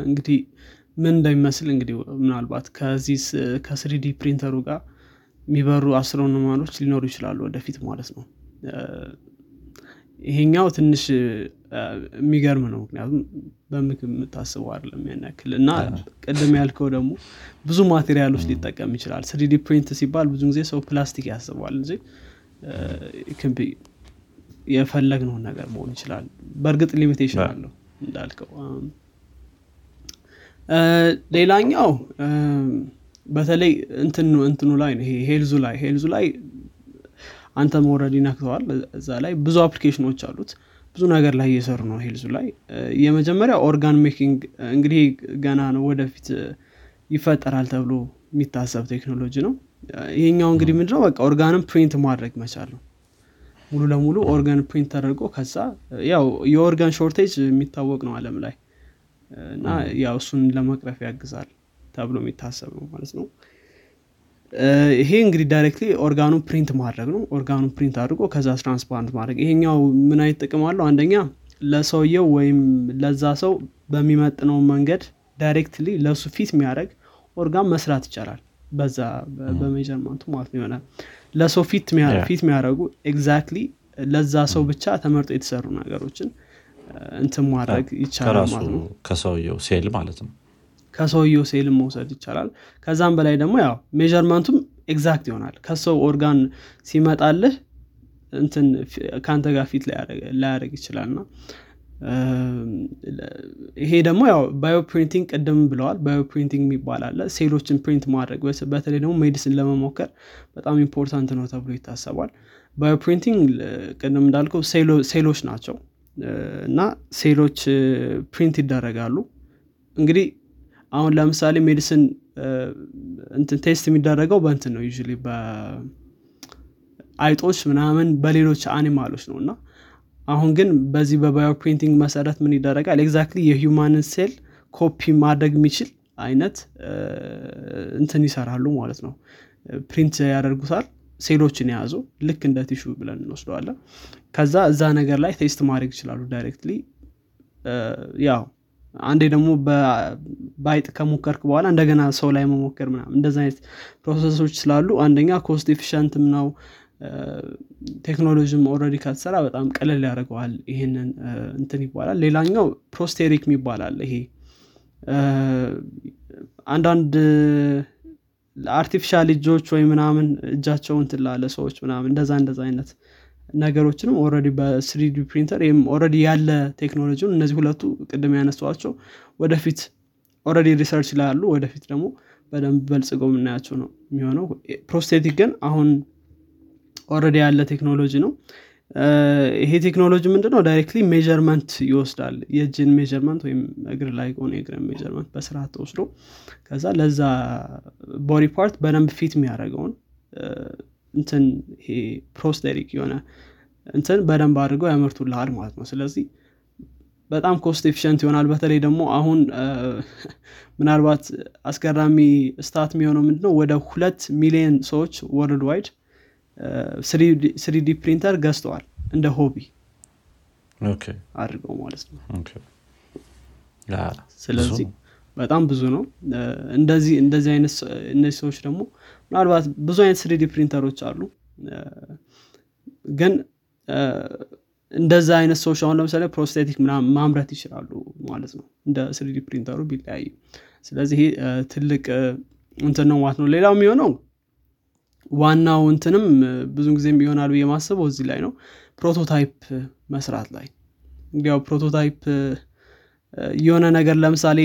እንግዲህ ምን እንደሚመስል እንግዲህ ምናልባት ከዚህ ከስሪ ዲ ፕሪንተሩ ጋር የሚበሩ አስትሮኖመሮች ሊኖሩ ይችላሉ ወደፊት ማለት ነው። ይሄኛው ትንሽ የሚገርም ነው ምክንያቱም በምግብ የምታስበው አይደለም ያናክልና ቀደም ያልከው ደግሞ ብዙ ማቴሪያሎች ሊጠቀም ይችላል። ስሪ ዲ ፕሪንት ሲባል ብዙ ጊዜ ሰው ፕላስቲክ ያስባል እንጂ ይከምቢ የፈለግነው ነገር መሆን ይችላል። በእርግጥ ሊሚቴሽን አለው እንዳልከው። ሌላኛው በተለይ እንትን እንትኑ ላይ ነው ይሄ ሄልዙ ላይ ሄልዙ ላይ አንተ ሞራሊ ነክቷል እዛ ላይ ብዙ አፕሊኬሽኖች አሉት ብዙ ነገር ላይ እየሰሩ ነው ሄልዙ ላይ። የመጀመሪያ ኦርጋን ሜኪንግ እንግዲህ ገና ነው ወደፊት ይፈጠራል ተብሎ የሚታሰብ ቴክኖሎጂ ነው። ይሄኛው እንግዲህ ምንድነው በቃ ኦርጋንም ፕሪንት ማድረግ መቻል ነው ሙሉ ለሙሉ ኦርጋን ፕሪንት ተደርጎ ከዛ ያው የኦርጋን ሾርቴጅ የሚታወቅ ነው ዓለም ላይ እና ያው እሱን ለመቅረፍ ያግዛል ተብሎ የሚታሰብ ነው ማለት ነው። ይሄ እንግዲህ ዳይሬክትሊ ኦርጋኑን ፕሪንት ማድረግ ነው ኦርጋኑን ፕሪንት አድርጎ ከዛ ትራንስፓረንት ማድረግ ይሄኛው ምን አይጠቅም አለው አንደኛ ለሰውየው ወይም ለዛ ሰው በሚመጥነው መንገድ ዳይሬክትሊ ለሱ ፊት የሚያደርግ ኦርጋን መስራት ይቻላል በዛ በሜጀርመንቱ ማለት ነው ይሆናል። ለሰው ፊት የሚያደርግ ፊት የሚያደርጉ ኤግዛክትሊ ለዛ ሰው ብቻ ተመርጦ የተሰሩ ነገሮችን እንትን ማድረግ ይቻላል ማለት ነው። ከሰውየው ሴል ማለት ነው ከሰውየው ሴል መውሰድ ይቻላል። ከዛም በላይ ደግሞ ያው ሜጀርመንቱም ኤግዛክት ይሆናል ከሰው ኦርጋን ሲመጣልህ እንትን ካንተ ጋር ፊት ላያደርግ ይችላልና ይሄ ደግሞ ያው ባዮፕሪንቲንግ ቀደም ብለዋል ባዮፕሪንቲንግ የሚባል አለ ሴሎችን ፕሪንት ማድረግ በተለይ ደግሞ ሜዲሲን ለመሞከር በጣም ኢምፖርታንት ነው ተብሎ ይታሰባል። ባዮፕሪንቲንግ ቀደም እንዳልከው ሴሎች ናቸው እና ሴሎች ፕሪንት ይደረጋሉ። እንግዲህ አሁን ለምሳሌ ሜዲሲን እንትን ቴስት የሚደረገው በእንትን ነው ዩዥሊ በአይጦች ምናምን በሌሎች አኒማሎች ነውና አሁን ግን በዚህ በባዮ ፕሪንቲንግ መሰረት ምን ይደረጋል ኤግዛክትሊ የሂውማንን ሴል ኮፒ ማድረግ የሚችል አይነት እንትን ይሰራሉ ማለት ነው። ፕሪንት ያደርጉታል ሴሎችን ያዙ ልክ እንደ ቲሹ ብለን እንወስደዋለን። ከዛ እዛ ነገር ላይ ቴስት ማድረግ ይችላሉ ዳይሬክትሊ። ያው አንዴ ደግሞ በባይት ከሞከርክ በኋላ እንደገና ሰው ላይ መሞከር ምናምን እንደዛ አይነት ፕሮሰሶች ስላሉ አንደኛ ኮስት ኤፊሺየንትም ነው። ቴክኖሎጂም ኦሬዲ ካትሰራ በጣም ቀለል ያደርገዋል ይሄንን እንትን ይባላል። ሌላኛው ፕሮስቴሪክ የሚባላል ይሄ አንዳንድ አርቲፊሻል እጆች ወይ ምናምን እጃቸውን ትላለ ሰዎች ምናምን እንደዛ እንደዛ አይነት ነገሮችንም ኦሬዲ በ3ዲ ፕሪንተር ይሄም ኦሬዲ ያለ ቴክኖሎጂ ነው። እነዚህ ሁለቱ ቅድም ያነሳዋቸው ወደፊት ኦሬዲ ሪሰርች ላይ አሉ ወደፊት ደግሞ በደንብ በልጽገው እናያቸው ነው የሚሆነው። ፕሮስቴቲክ ግን አሁን ኦሬዲ ያለ ቴክኖሎጂ ነው። ይሄ ቴክኖሎጂ ምንድነው ዳይሬክትሊ ሜዠርመንት ይወስዳል የእጅን ሜዠርመንት ወይም እግር ላይ ሆነ የእግር ሜዠርመንት በስርዓት ተወስዶ ከዛ ለዛ ቦዲ ፓርት በደንብ ፊት የሚያደርገውን እንትን ይሄ ፕሮስቴቲክ የሆነ እንትን በደንብ አድርገው ያመርቱልሃል ማለት ነው። ስለዚህ በጣም ኮስት ኤፊሺየንት ይሆናል። በተለይ ደግሞ አሁን ምናልባት አስገራሚ ስታት የሚሆነው ምንድነው ወደ ሁለት ሚሊዮን ሰዎች ወርልድ ዋይድ ስሪ ዲ ፕሪንተር ገዝተዋል እንደ ሆቢ ኦኬ አድርገው ማለት ነው። ኦኬ ያ ስለዚህ በጣም ብዙ ነው እንደዚህ እንደዚህ አይነት እነዚህ ሰዎች ደግሞ ምናልባት ብዙ አይነት ስሪ ዲ ፕሪንተሮች አሉ። ግን እንደዛ አይነት ሰዎች አሁን ለምሳሌ ፕሮስቴቲክ ማምረት ይችላሉ ማለት ነው እንደ ስሪ ዲ ፕሪንተሩ ቢለያይ። ስለዚህ ትልቅ እንትን ነው ማለት ነው። ሌላው የሚሆነው ዋናው እንትንም ብዙ ጊዜም ይሆናል የማስበው እዚህ ላይ ነው ፕሮቶታይፕ መስራት ላይ። እንግዲያው ፕሮቶታይፕ የሆነ ነገር ለምሳሌ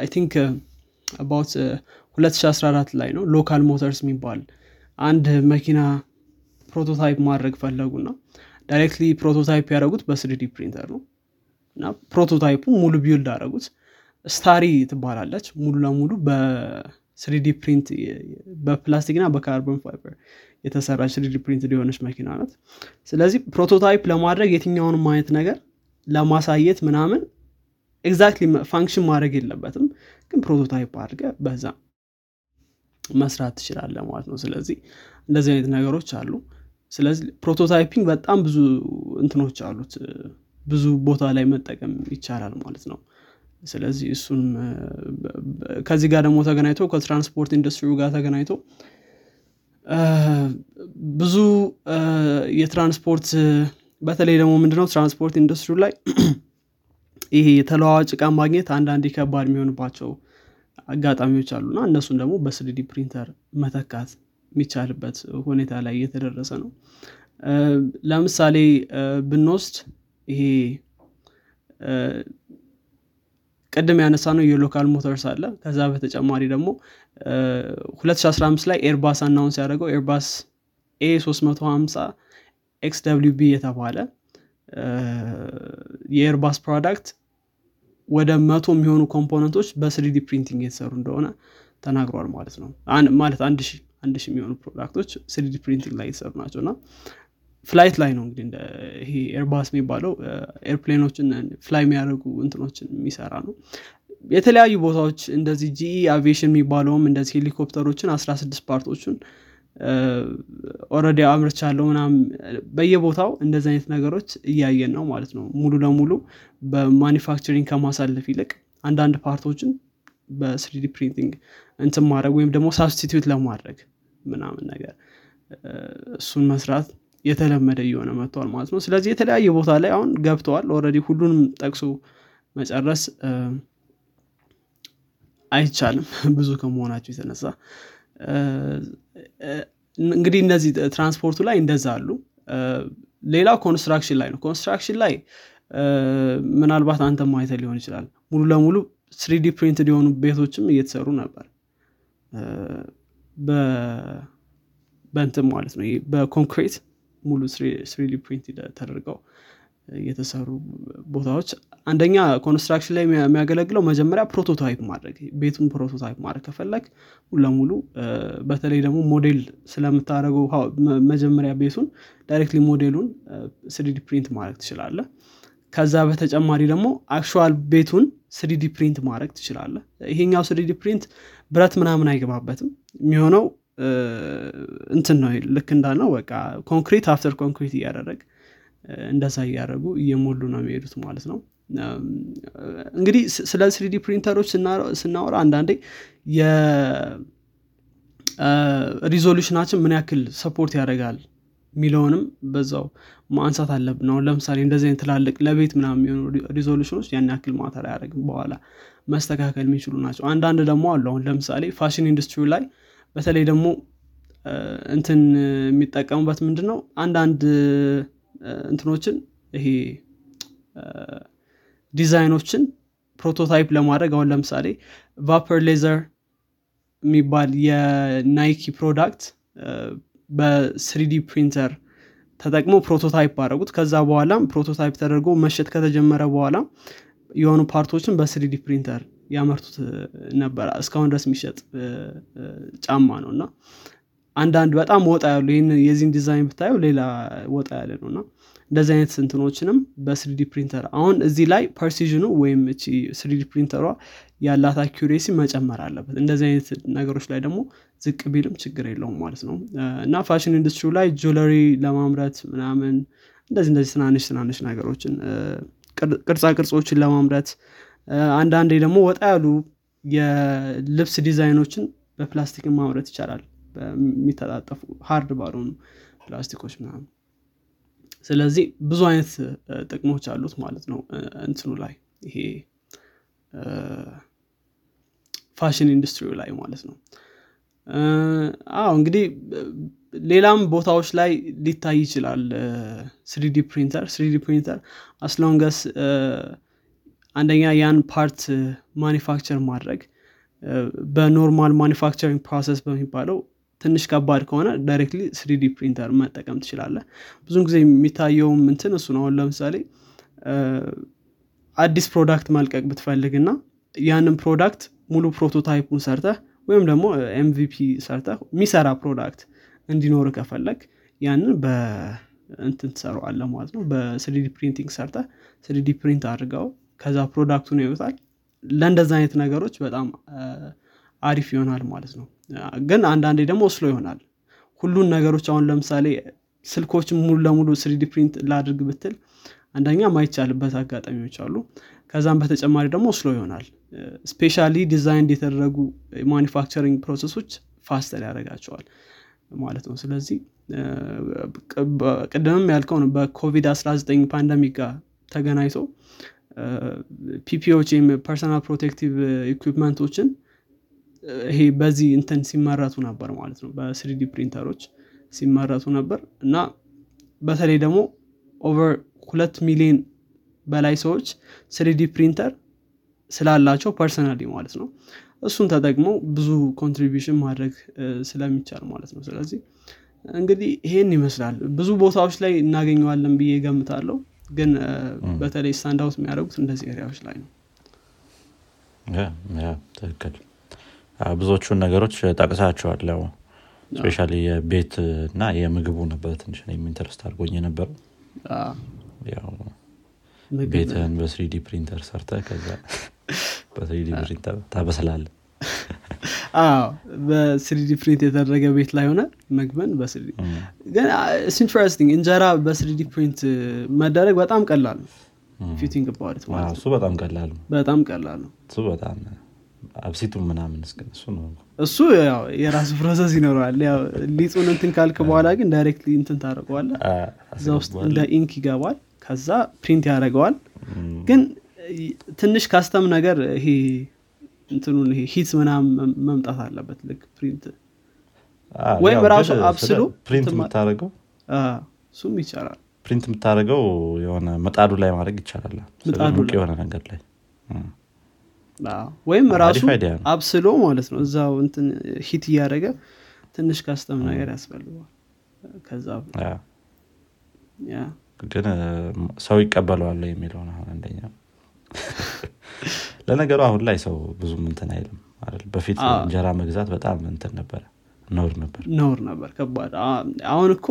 አይ ቲንክ አባውት ሁለት ሺህ አስራ አራት ላይ ነው ሎካል ሞተርስ የሚባል አንድ መኪና ፕሮቶታይፕ ማድረግ ፈለጉና ዳይሬክትሊ ፕሮቶታይፕ ያደረጉት በ3ዲ ፕሪንተር ነው እና ፕሮቶታይፑ ሙሉ ቢልድ አደረጉት። ስታሪ ትባላለች ሙሉ ለሙሉ በ3ዲ ፕሪንት በፕላስቲክና በካርቦን ፋይበር የተሰራች ስሪ ዲ ፕሪንት የሆነች መኪና ናት። ስለዚህ ፕሮቶታይፕ ለማድረግ የትኛውንም አይነት ነገር ለማሳየት ምናምን ኤግዛክትሊ ፋንክሽን ማድረግ የለበትም ግን ፕሮቶታይፕ አድርገህ በዛ መስራት ትችላለህ ማለት ነው። ስለዚህ እንደዚህ አይነት ነገሮች አሉ። ስለዚህ ፕሮቶታይፒንግ በጣም ብዙ እንትኖች አሉት ብዙ ቦታ ላይ መጠቀም ይቻላል ማለት ነው። ስለዚህ እሱን ከዚህ ጋር ደግሞ ተገናኝቶ ከትራንስፖርት ኢንዱስትሪው ጋር ተገናኝቶ ብዙ የትራንስፖርት በተለይ ደግሞ ምንድነው ትራንስፖርት ኢንዱስትሪው ላይ ይሄ የተለዋዋጭ ዕቃ ማግኘት አንዳንዴ ከባድ የሚሆንባቸው አጋጣሚዎች አሉና እነሱን ደግሞ በስሪዲ ፕሪንተር መተካት የሚቻልበት ሁኔታ ላይ እየተደረሰ ነው። ለምሳሌ ብንወስድ ይሄ ቅድም ያነሳ ነው የሎካል ሞተርስ አለ። ከዛ በተጨማሪ ደግሞ ሁለት ሺህ አስራ አምስት ላይ ኤርባስ አናውንስ ያደረገው ኤርባስ ኤ350 ኤክስ ደብሊው ቢ የተባለ የኤርባስ ፕሮዳክት ወደ መቶ የሚሆኑ ኮምፖነንቶች በስሪዲ ፕሪንቲንግ የተሰሩ እንደሆነ ተናግሯል ማለት ነው። ማለት አንድ ሺህ አንድ ሺህ የሚሆኑ ፕሮዳክቶች ስሪዲ ፕሪንቲንግ ላይ የተሰሩ ናቸውና ፍላይት ላይ ነው እንግዲህ ይሄ ኤርባስ የሚባለው ኤርፕሌኖችን ፍላይ የሚያደርጉ እንትኖችን የሚሰራ ነው። የተለያዩ ቦታዎች እንደዚህ ጂኢ አቪዬሽን የሚባለውም እንደዚህ ሄሊኮፕተሮችን አስራ ስድስት ፓርቶችን ኦሬዲ አምርቻለሁ ምናምን በየቦታው እንደዚህ አይነት ነገሮች እያየን ነው ማለት ነው። ሙሉ ለሙሉ በማኒፋክቸሪንግ ከማሳለፍ ይልቅ አንዳንድ ፓርቶችን በስሪዲ ፕሪንቲንግ እንትን ማድረግ ወይም ደግሞ ሳብስቲቲዩት ለማድረግ ምናምን ነገር እሱን መስራት የተለመደ እየሆነ መጥቷል ማለት ነው። ስለዚህ የተለያየ ቦታ ላይ አሁን ገብተዋል። ኦሬዲ ሁሉንም ጠቅሶ መጨረስ አይቻልም ብዙ ከመሆናቸው የተነሳ እንግዲህ እነዚህ ትራንስፖርቱ ላይ እንደዛ አሉ። ሌላው ኮንስትራክሽን ላይ ነው። ኮንስትራክሽን ላይ ምናልባት አንተ ማየት ሊሆን ይችላል ሙሉ ለሙሉ ስሪዲ ፕሪንትድ የሆኑ ቤቶችም እየተሰሩ ነበር በ በእንትን ማለት ነው በኮንክሪት ሙሉ ስሪዲ ፕሪንት ተደርገው የተሰሩ ቦታዎች። አንደኛ ኮንስትራክሽን ላይ የሚያገለግለው መጀመሪያ ፕሮቶታይፕ ማድረግ ቤቱን ፕሮቶታይፕ ማድረግ ከፈለክ ሙሉ ለሙሉ በተለይ ደግሞ ሞዴል ስለምታደርገው መጀመሪያ ቤቱን ዳይሬክትሊ ሞዴሉን ስሪዲ ፕሪንት ማድረግ ትችላለህ። ከዛ በተጨማሪ ደግሞ አክቹዋል ቤቱን ስሪዲ ፕሪንት ማድረግ ትችላለህ። ይሄኛው ስሪዲ ፕሪንት ብረት ምናምን አይገባበትም የሚሆነው እንትን ነው ልክ እንዳልነው በቃ ኮንክሪት አፍተር ኮንክሪት ያደረገ እንደዛ ያደረጉ እየሞሉ ነው የሚሄዱት ማለት ነው። እንግዲህ ስለ ስሪዲ ፕሪንተሮች ስናወራ አንዳንዴ የ ሪዞሉሽናችን ምን ያክል ሰፖርት ያደርጋል ሚሊዮንም በዛው ማንሳት አለብን ነው። ለምሳሌ እንደዚህ አይነት ትላልቅ ለቤት ምናም የሚሆኑ ሪዞሉሽኖች ያን ያክል ማተራ ያደርግም በኋላ መስተካከል የሚችሉ ናቸው። አንዳንድ ደግሞ አሉ አሁን ለምሳሌ ፋሽን ኢንዱስትሪ ላይ በተለይ ደግሞ እንትን የሚጠቀሙበት ምንድነው አንዳንድ እንትኖችን ይሄ ዲዛይኖችን ፕሮቶታይፕ ለማድረግ አሁን ለምሳሌ ቫፐር ሌዘር የሚባል የናይኪ ፕሮዳክት በ3ዲ ፕሪንተር ተጠቅሞ ፕሮቶታይፕ አደረጉት። ከዛ በኋላ ፕሮቶታይፕ ተደርጎ መሸጥ ከተጀመረ በኋላ የሆኑ ፓርቶችን በ3ዲ ፕሪንተር ያመርቱት ነበር። እስካሁን ድረስ የሚሸጥ ጫማ ነውና አንዳንድ በጣም ወጣ ያሉ ይሄን የዚህን ዲዛይን ብታዩ ሌላ ወጣ ያለ ነውና እንደዚህ አይነት እንትኖችንም በ3ዲ ፕሪንተር አሁን እዚህ ላይ ፐርሲዥኑ ወይም እቺ ስሪዲ ፕሪንተሯ ያላት አኩሬሲ መጨመር አለበት። እንደዚህ አይነት ነገሮች ላይ ደግሞ ዝቅ ቢልም ችግር የለውም ማለት ነው። እና ፋሽን ኢንዱስትሪ ላይ ጆለሪ ለማምረት ምናምን እንደዚህ እንደዚህ ትናንሽ ትናንሽ ነገሮችን ቅርጻ ቅርጾችን ለማምረት አንዳንዴ ደግሞ ወጣ ያሉ የልብስ ዲዛይኖችን በፕላስቲክ ማምረት ይቻላል በሚተጣጠፉ ሃርድ ባልሆኑ ፕላስቲኮች ምናምን። ስለዚህ ብዙ አይነት ጥቅሞች አሉት ማለት ነው እንትኑ ላይ ይሄ ፋሽን ኢንዱስትሪ ላይ ማለት ነው። አዎ እንግዲህ ሌላም ቦታዎች ላይ ሊታይ ይችላል ስሪዲ ፕሪንተር ስሪዲ ፕሪንተር as long as አንደኛ ያን ፓርት ማኒፋክቸር ማድረግ በኖርማል ማኒፋክቸሪንግ ፕሮሰስ በሚባለው ትንሽ ከባድ ከሆነ ዳይሬክትሊ ስሪዲ ፕሪንተር መጠቀም ትችላለህ። ብዙ ጊዜ የሚታየው እንትን እሱ ነው። ለምሳሌ አዲስ ፕሮዳክት ማልቀቅ ብትፈልግና ያንን ፕሮዳክት ሙሉ ፕሮቶታይፑን ሰርተህ ወይም ደግሞ ኤምቪፒ ሰርተህ የሚሰራ ፕሮዳክት እንዲኖር ከፈለክ ያንን በእንትን ትሰራዋለህ ማለት ነው። በስሪዲ ፕሪንቲንግ ሰርተህ ስሪዲ ፕሪንት አድርገው ከዛ ፕሮዳክቱን ይወጣል። ለእንደዛ አይነት ነገሮች በጣም አሪፍ ይሆናል ማለት ነው። ግን አንዳንዴ ደግሞ ስሎ ይሆናል ሁሉን ነገሮች። አሁን ለምሳሌ ስልኮችን ሙሉ ለሙሉ ስሪዲ ፕሪንት ላድርግ ብትል አንደኛ ማይቻልበት አጋጣሚዎች አሉ። ከዛም በተጨማሪ ደግሞ ስሎ ይሆናል። ስፔሻሊ ዲዛይን የተደረጉ ማኒፋክቸሪንግ ፕሮሰሶች ፋስተር ያደርጋቸዋል ማለት ነው። ስለዚህ ቀደምም ያልከው ነው በኮቪድ-19 ፓንደሚክ ጋር ተገናኝቶ ፒፒኦች ወይም ፐርሰናል ፕሮቴክቲቭ ኢኩዊፕመንቶችን ይሄ በዚህ እንትን ሲመረቱ ነበር ማለት ነው። በስሪዲ ፕሪንተሮች ሲመረቱ ነበር እና በተለይ ደግሞ ኦቨር ሁለት ሚሊዮን በላይ ሰዎች ስሪዲ ፕሪንተር ስላላቸው ፐርሰናሊ ማለት ነው እሱን ተጠቅመው ብዙ ኮንትሪቢዩሽን ማድረግ ስለሚቻል ማለት ነው። ስለዚህ እንግዲህ ይሄን ይመስላል። ብዙ ቦታዎች ላይ እናገኘዋለን ብዬ ገምታለሁ። ግን በተለይ ስታንድ አውት የሚያደርጉት እንደዚህ ኤሪያዎች ላይ ነው። ያ ያ ተከክ ብዙዎቹን ነገሮች ጠቅሳቸዋለሁ። ስፔሻሊ የቤት እና የምግቡ ነበር ትንሽ ኢንተረስት አድርጎኝ ነበር። ያው ቤትን በ3ዲ ፕሪንተር ሰርተህ ከዛ በ3ዲ ፕሪንተር ታበስላለህ። አዎ በ3ዲ ፕሪንት የተደረገ ቤት ላይ ሆነ ምግብን በ3ዲ ግን ኢትስ ኢንትረስቲንግ እንጀራ በ3ዲ ፕሪንት መደረግ በጣም ቀላል ነው። ፊቲንግ አባውት ማለት ነው። እሱ በጣም ቀላል ነው። በጣም ቀላል ነው። እሱ በጣም አብሲቱ ምናምን እስከሱ ነው። እሱ ያው የራስ ፕሮሰስ ይኖራል። ያው ሊጹን እንትን ካልክ በኋላ ግን ዳይሬክትሊ እንትን ታደርገዋለህ። እዛው ውስጥ እንደ ኢንክ ይገባል ከዛ ፕሪንት ያደርገዋል። ግን ትንሽ ካስተም ነገር ይሄ እንትኑን ይሄ ሂት ምናምን መምጣት አለበት። ልክ ፕሪንት ወይ ራሱ አብስሉ ፕሪንት የምታደርገው አዎ እሱም ይቻላል። ፕሪንት የምታደርገው የሆነ መጣዱ ላይ ማድረግ ይቻላል። ስለዚህ የሆነ ነገር ላይ ወይም ራሱ አብስሎ ማለት ነው እዛው እንትን ሂት ያደረገ ትንሽ ካስተም ነገር ያስፈልጋል። ከዛ ያ ያ ግን ሰው ይቀበለዋል የሚለው ነው አንደኛ። ለነገሩ አሁን ላይ ሰው ብዙ እንትን አይልም አይደል? በፊት እንጀራ መግዛት በጣም እንትን ነበር ኖር ነበር ኖር ነበር ከባድ። አሁን እኮ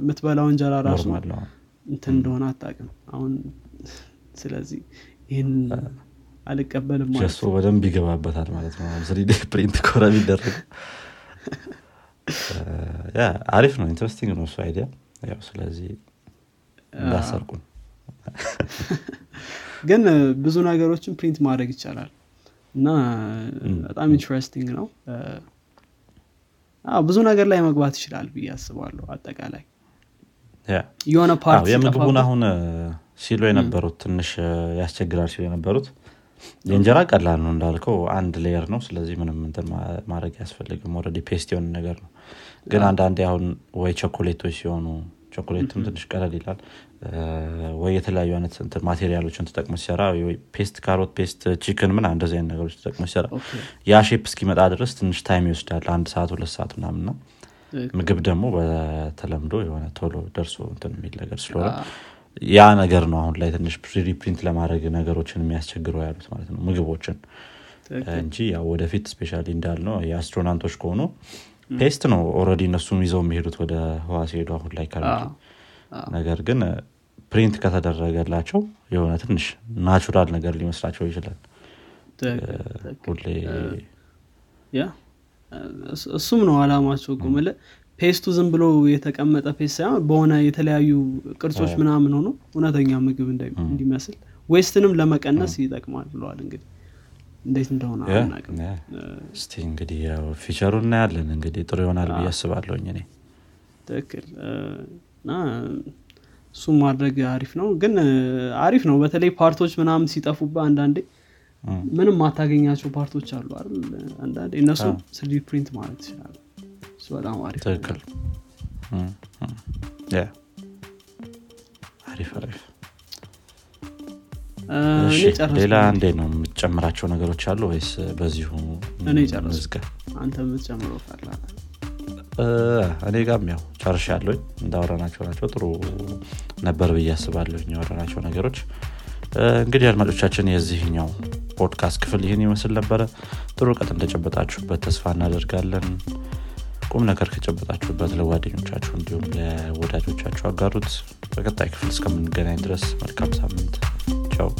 የምትበላው እንጀራ ራሱ እንትን እንደሆነ አታውቅም አሁን። ስለዚህ ይሄን አልቀበልም ማለት ነው። እሱ በደንብ ይገባበታል ማለት ነው። ስሪዲ ፕሪንት ኮራ ቢደረግ አሪፍ ነው ኢንተረስቲንግ ነው እሱ አይዲያ ያው ስለዚህ እንዳሰርኩኝ ግን ብዙ ነገሮችን ፕሪንት ማድረግ ይቻላል እና በጣም ኢንተረስቲንግ ነው አዎ ብዙ ነገር ላይ መግባት ይችላል ብዬ አስባለሁ አጠቃላይ ያ የሆነ ፓርት የምግቡን አሁን ሲሉ የነበሩት ትንሽ ያስቸግራል ሲሉ የነበሩት የእንጀራ ቀላል ነው እንዳልከው አንድ ሌየር ነው ስለዚህ ምንም እንትን ማድረግ ያስፈልግም ኦሬዲ ፔስት የሆነ ነገር ነው ግን አንድ አንድ አሁን ወይ ቸኮሌቶች ሲሆኑ ቸኮሌትም ትንሽ ቀላል ይላል ወይ የተለያየ አይነት እንትን ማቴሪያሎችን ተጠቅመው ሲሰራ ወይ ፔስት ካሮት ፔስት ቺክን ምን እንደዚህ አይነት ነገሮች ተጠቅመው ሲሰራ ያ ሼፕ እስኪመጣ ድረስ ትንሽ ታይም ይወስዳል አንድ ሰዓት ሁለት ሰዓት ምናምን ነው ምግብ ደግሞ በተለምዶ የሆነ ቶሎ ደርሶ እንትን የሚለገር ስለሆነ ያ ነገር ነው አሁን ላይ ትንሽ ፍሪ ፕሪንት ለማድረግ ነገሮችን የሚያስቸግረው ያሉት ማለት ነው ምግቦችን እንጂ ያው ወደፊት ስፔሻሊ እንዳልነው የአስትሮናውቶች ከሆኑ ፔስት ነው ኦሬዲ እነሱም ይዘው የሚሄዱት ወደ ህዋ ሲሄዱ አሁን ላይ ካለው ነገር ግን ፕሪንት ከተደረገላቸው የሆነ ትንሽ ናቹራል ነገር ሊመስላቸው ይችላል ሁሌ ያ እሱም ነው አላማቸው ጉመለ ፔስቱ ዝም ብሎ የተቀመጠ ፔስት ሳይሆን በሆነ የተለያዩ ቅርጾች ምናምን ሆኖ ኡነተኛ ምግብ እንዲመስል ዌስትንም ለመቀነስ ይጠቅማል ብለዋል እንግዲህ እንዴት እንደሆነ አናውቅም እስቲ እንግዲህ ያው ፊቸሩን ያለን እንግዲህ ጥሩ ይሆናል ብዬ አስባለሁኝ እኔ ትክክል ና እሱ ማድረግ አሪፍ ነው ግን አሪፍ ነው በተለይ ፓርቶች ምናምን ሲጠፉበት አንዳንዴ ምንም ማታገኛቸው ፓርቶች አሉ አይደል አንዳንዴ እነሱ ስሪ ዲ ፕሪንት ማለት ይችላል ሰላም አሪፍ ትክክል ያ አሪፍ አሪፍ እሺ ሌላ አንዴ ነው የምጨምራቸው ነገሮች አሉ ወይስ በዚሁ እኔ ጨርሰው አንተ የምትጨምረው ካለ እኔ ጋም ያው ጨርሻለሁ እንዳወራናቸው ናቸው ጥሩ ነበር ብዬ አስባለሁ ያወራናቸው ነገሮች እንግዲህ አድማጮቻችን የዚህኛው ፖድካስት ክፍል ይሄን ይመስል ነበር ጥሩ ዕውቀት እንደጨበጣችሁበት ተስፋ እናደርጋለን ቁም ነገር ከጨበጣችሁበት ለጓደኞቻችሁ እንዲሁም ለወዳጆቻችሁ አጋሩት በቀጣይ ክፍል እስከምንገናኝ ድረስ መልካም ሳምንት ቻው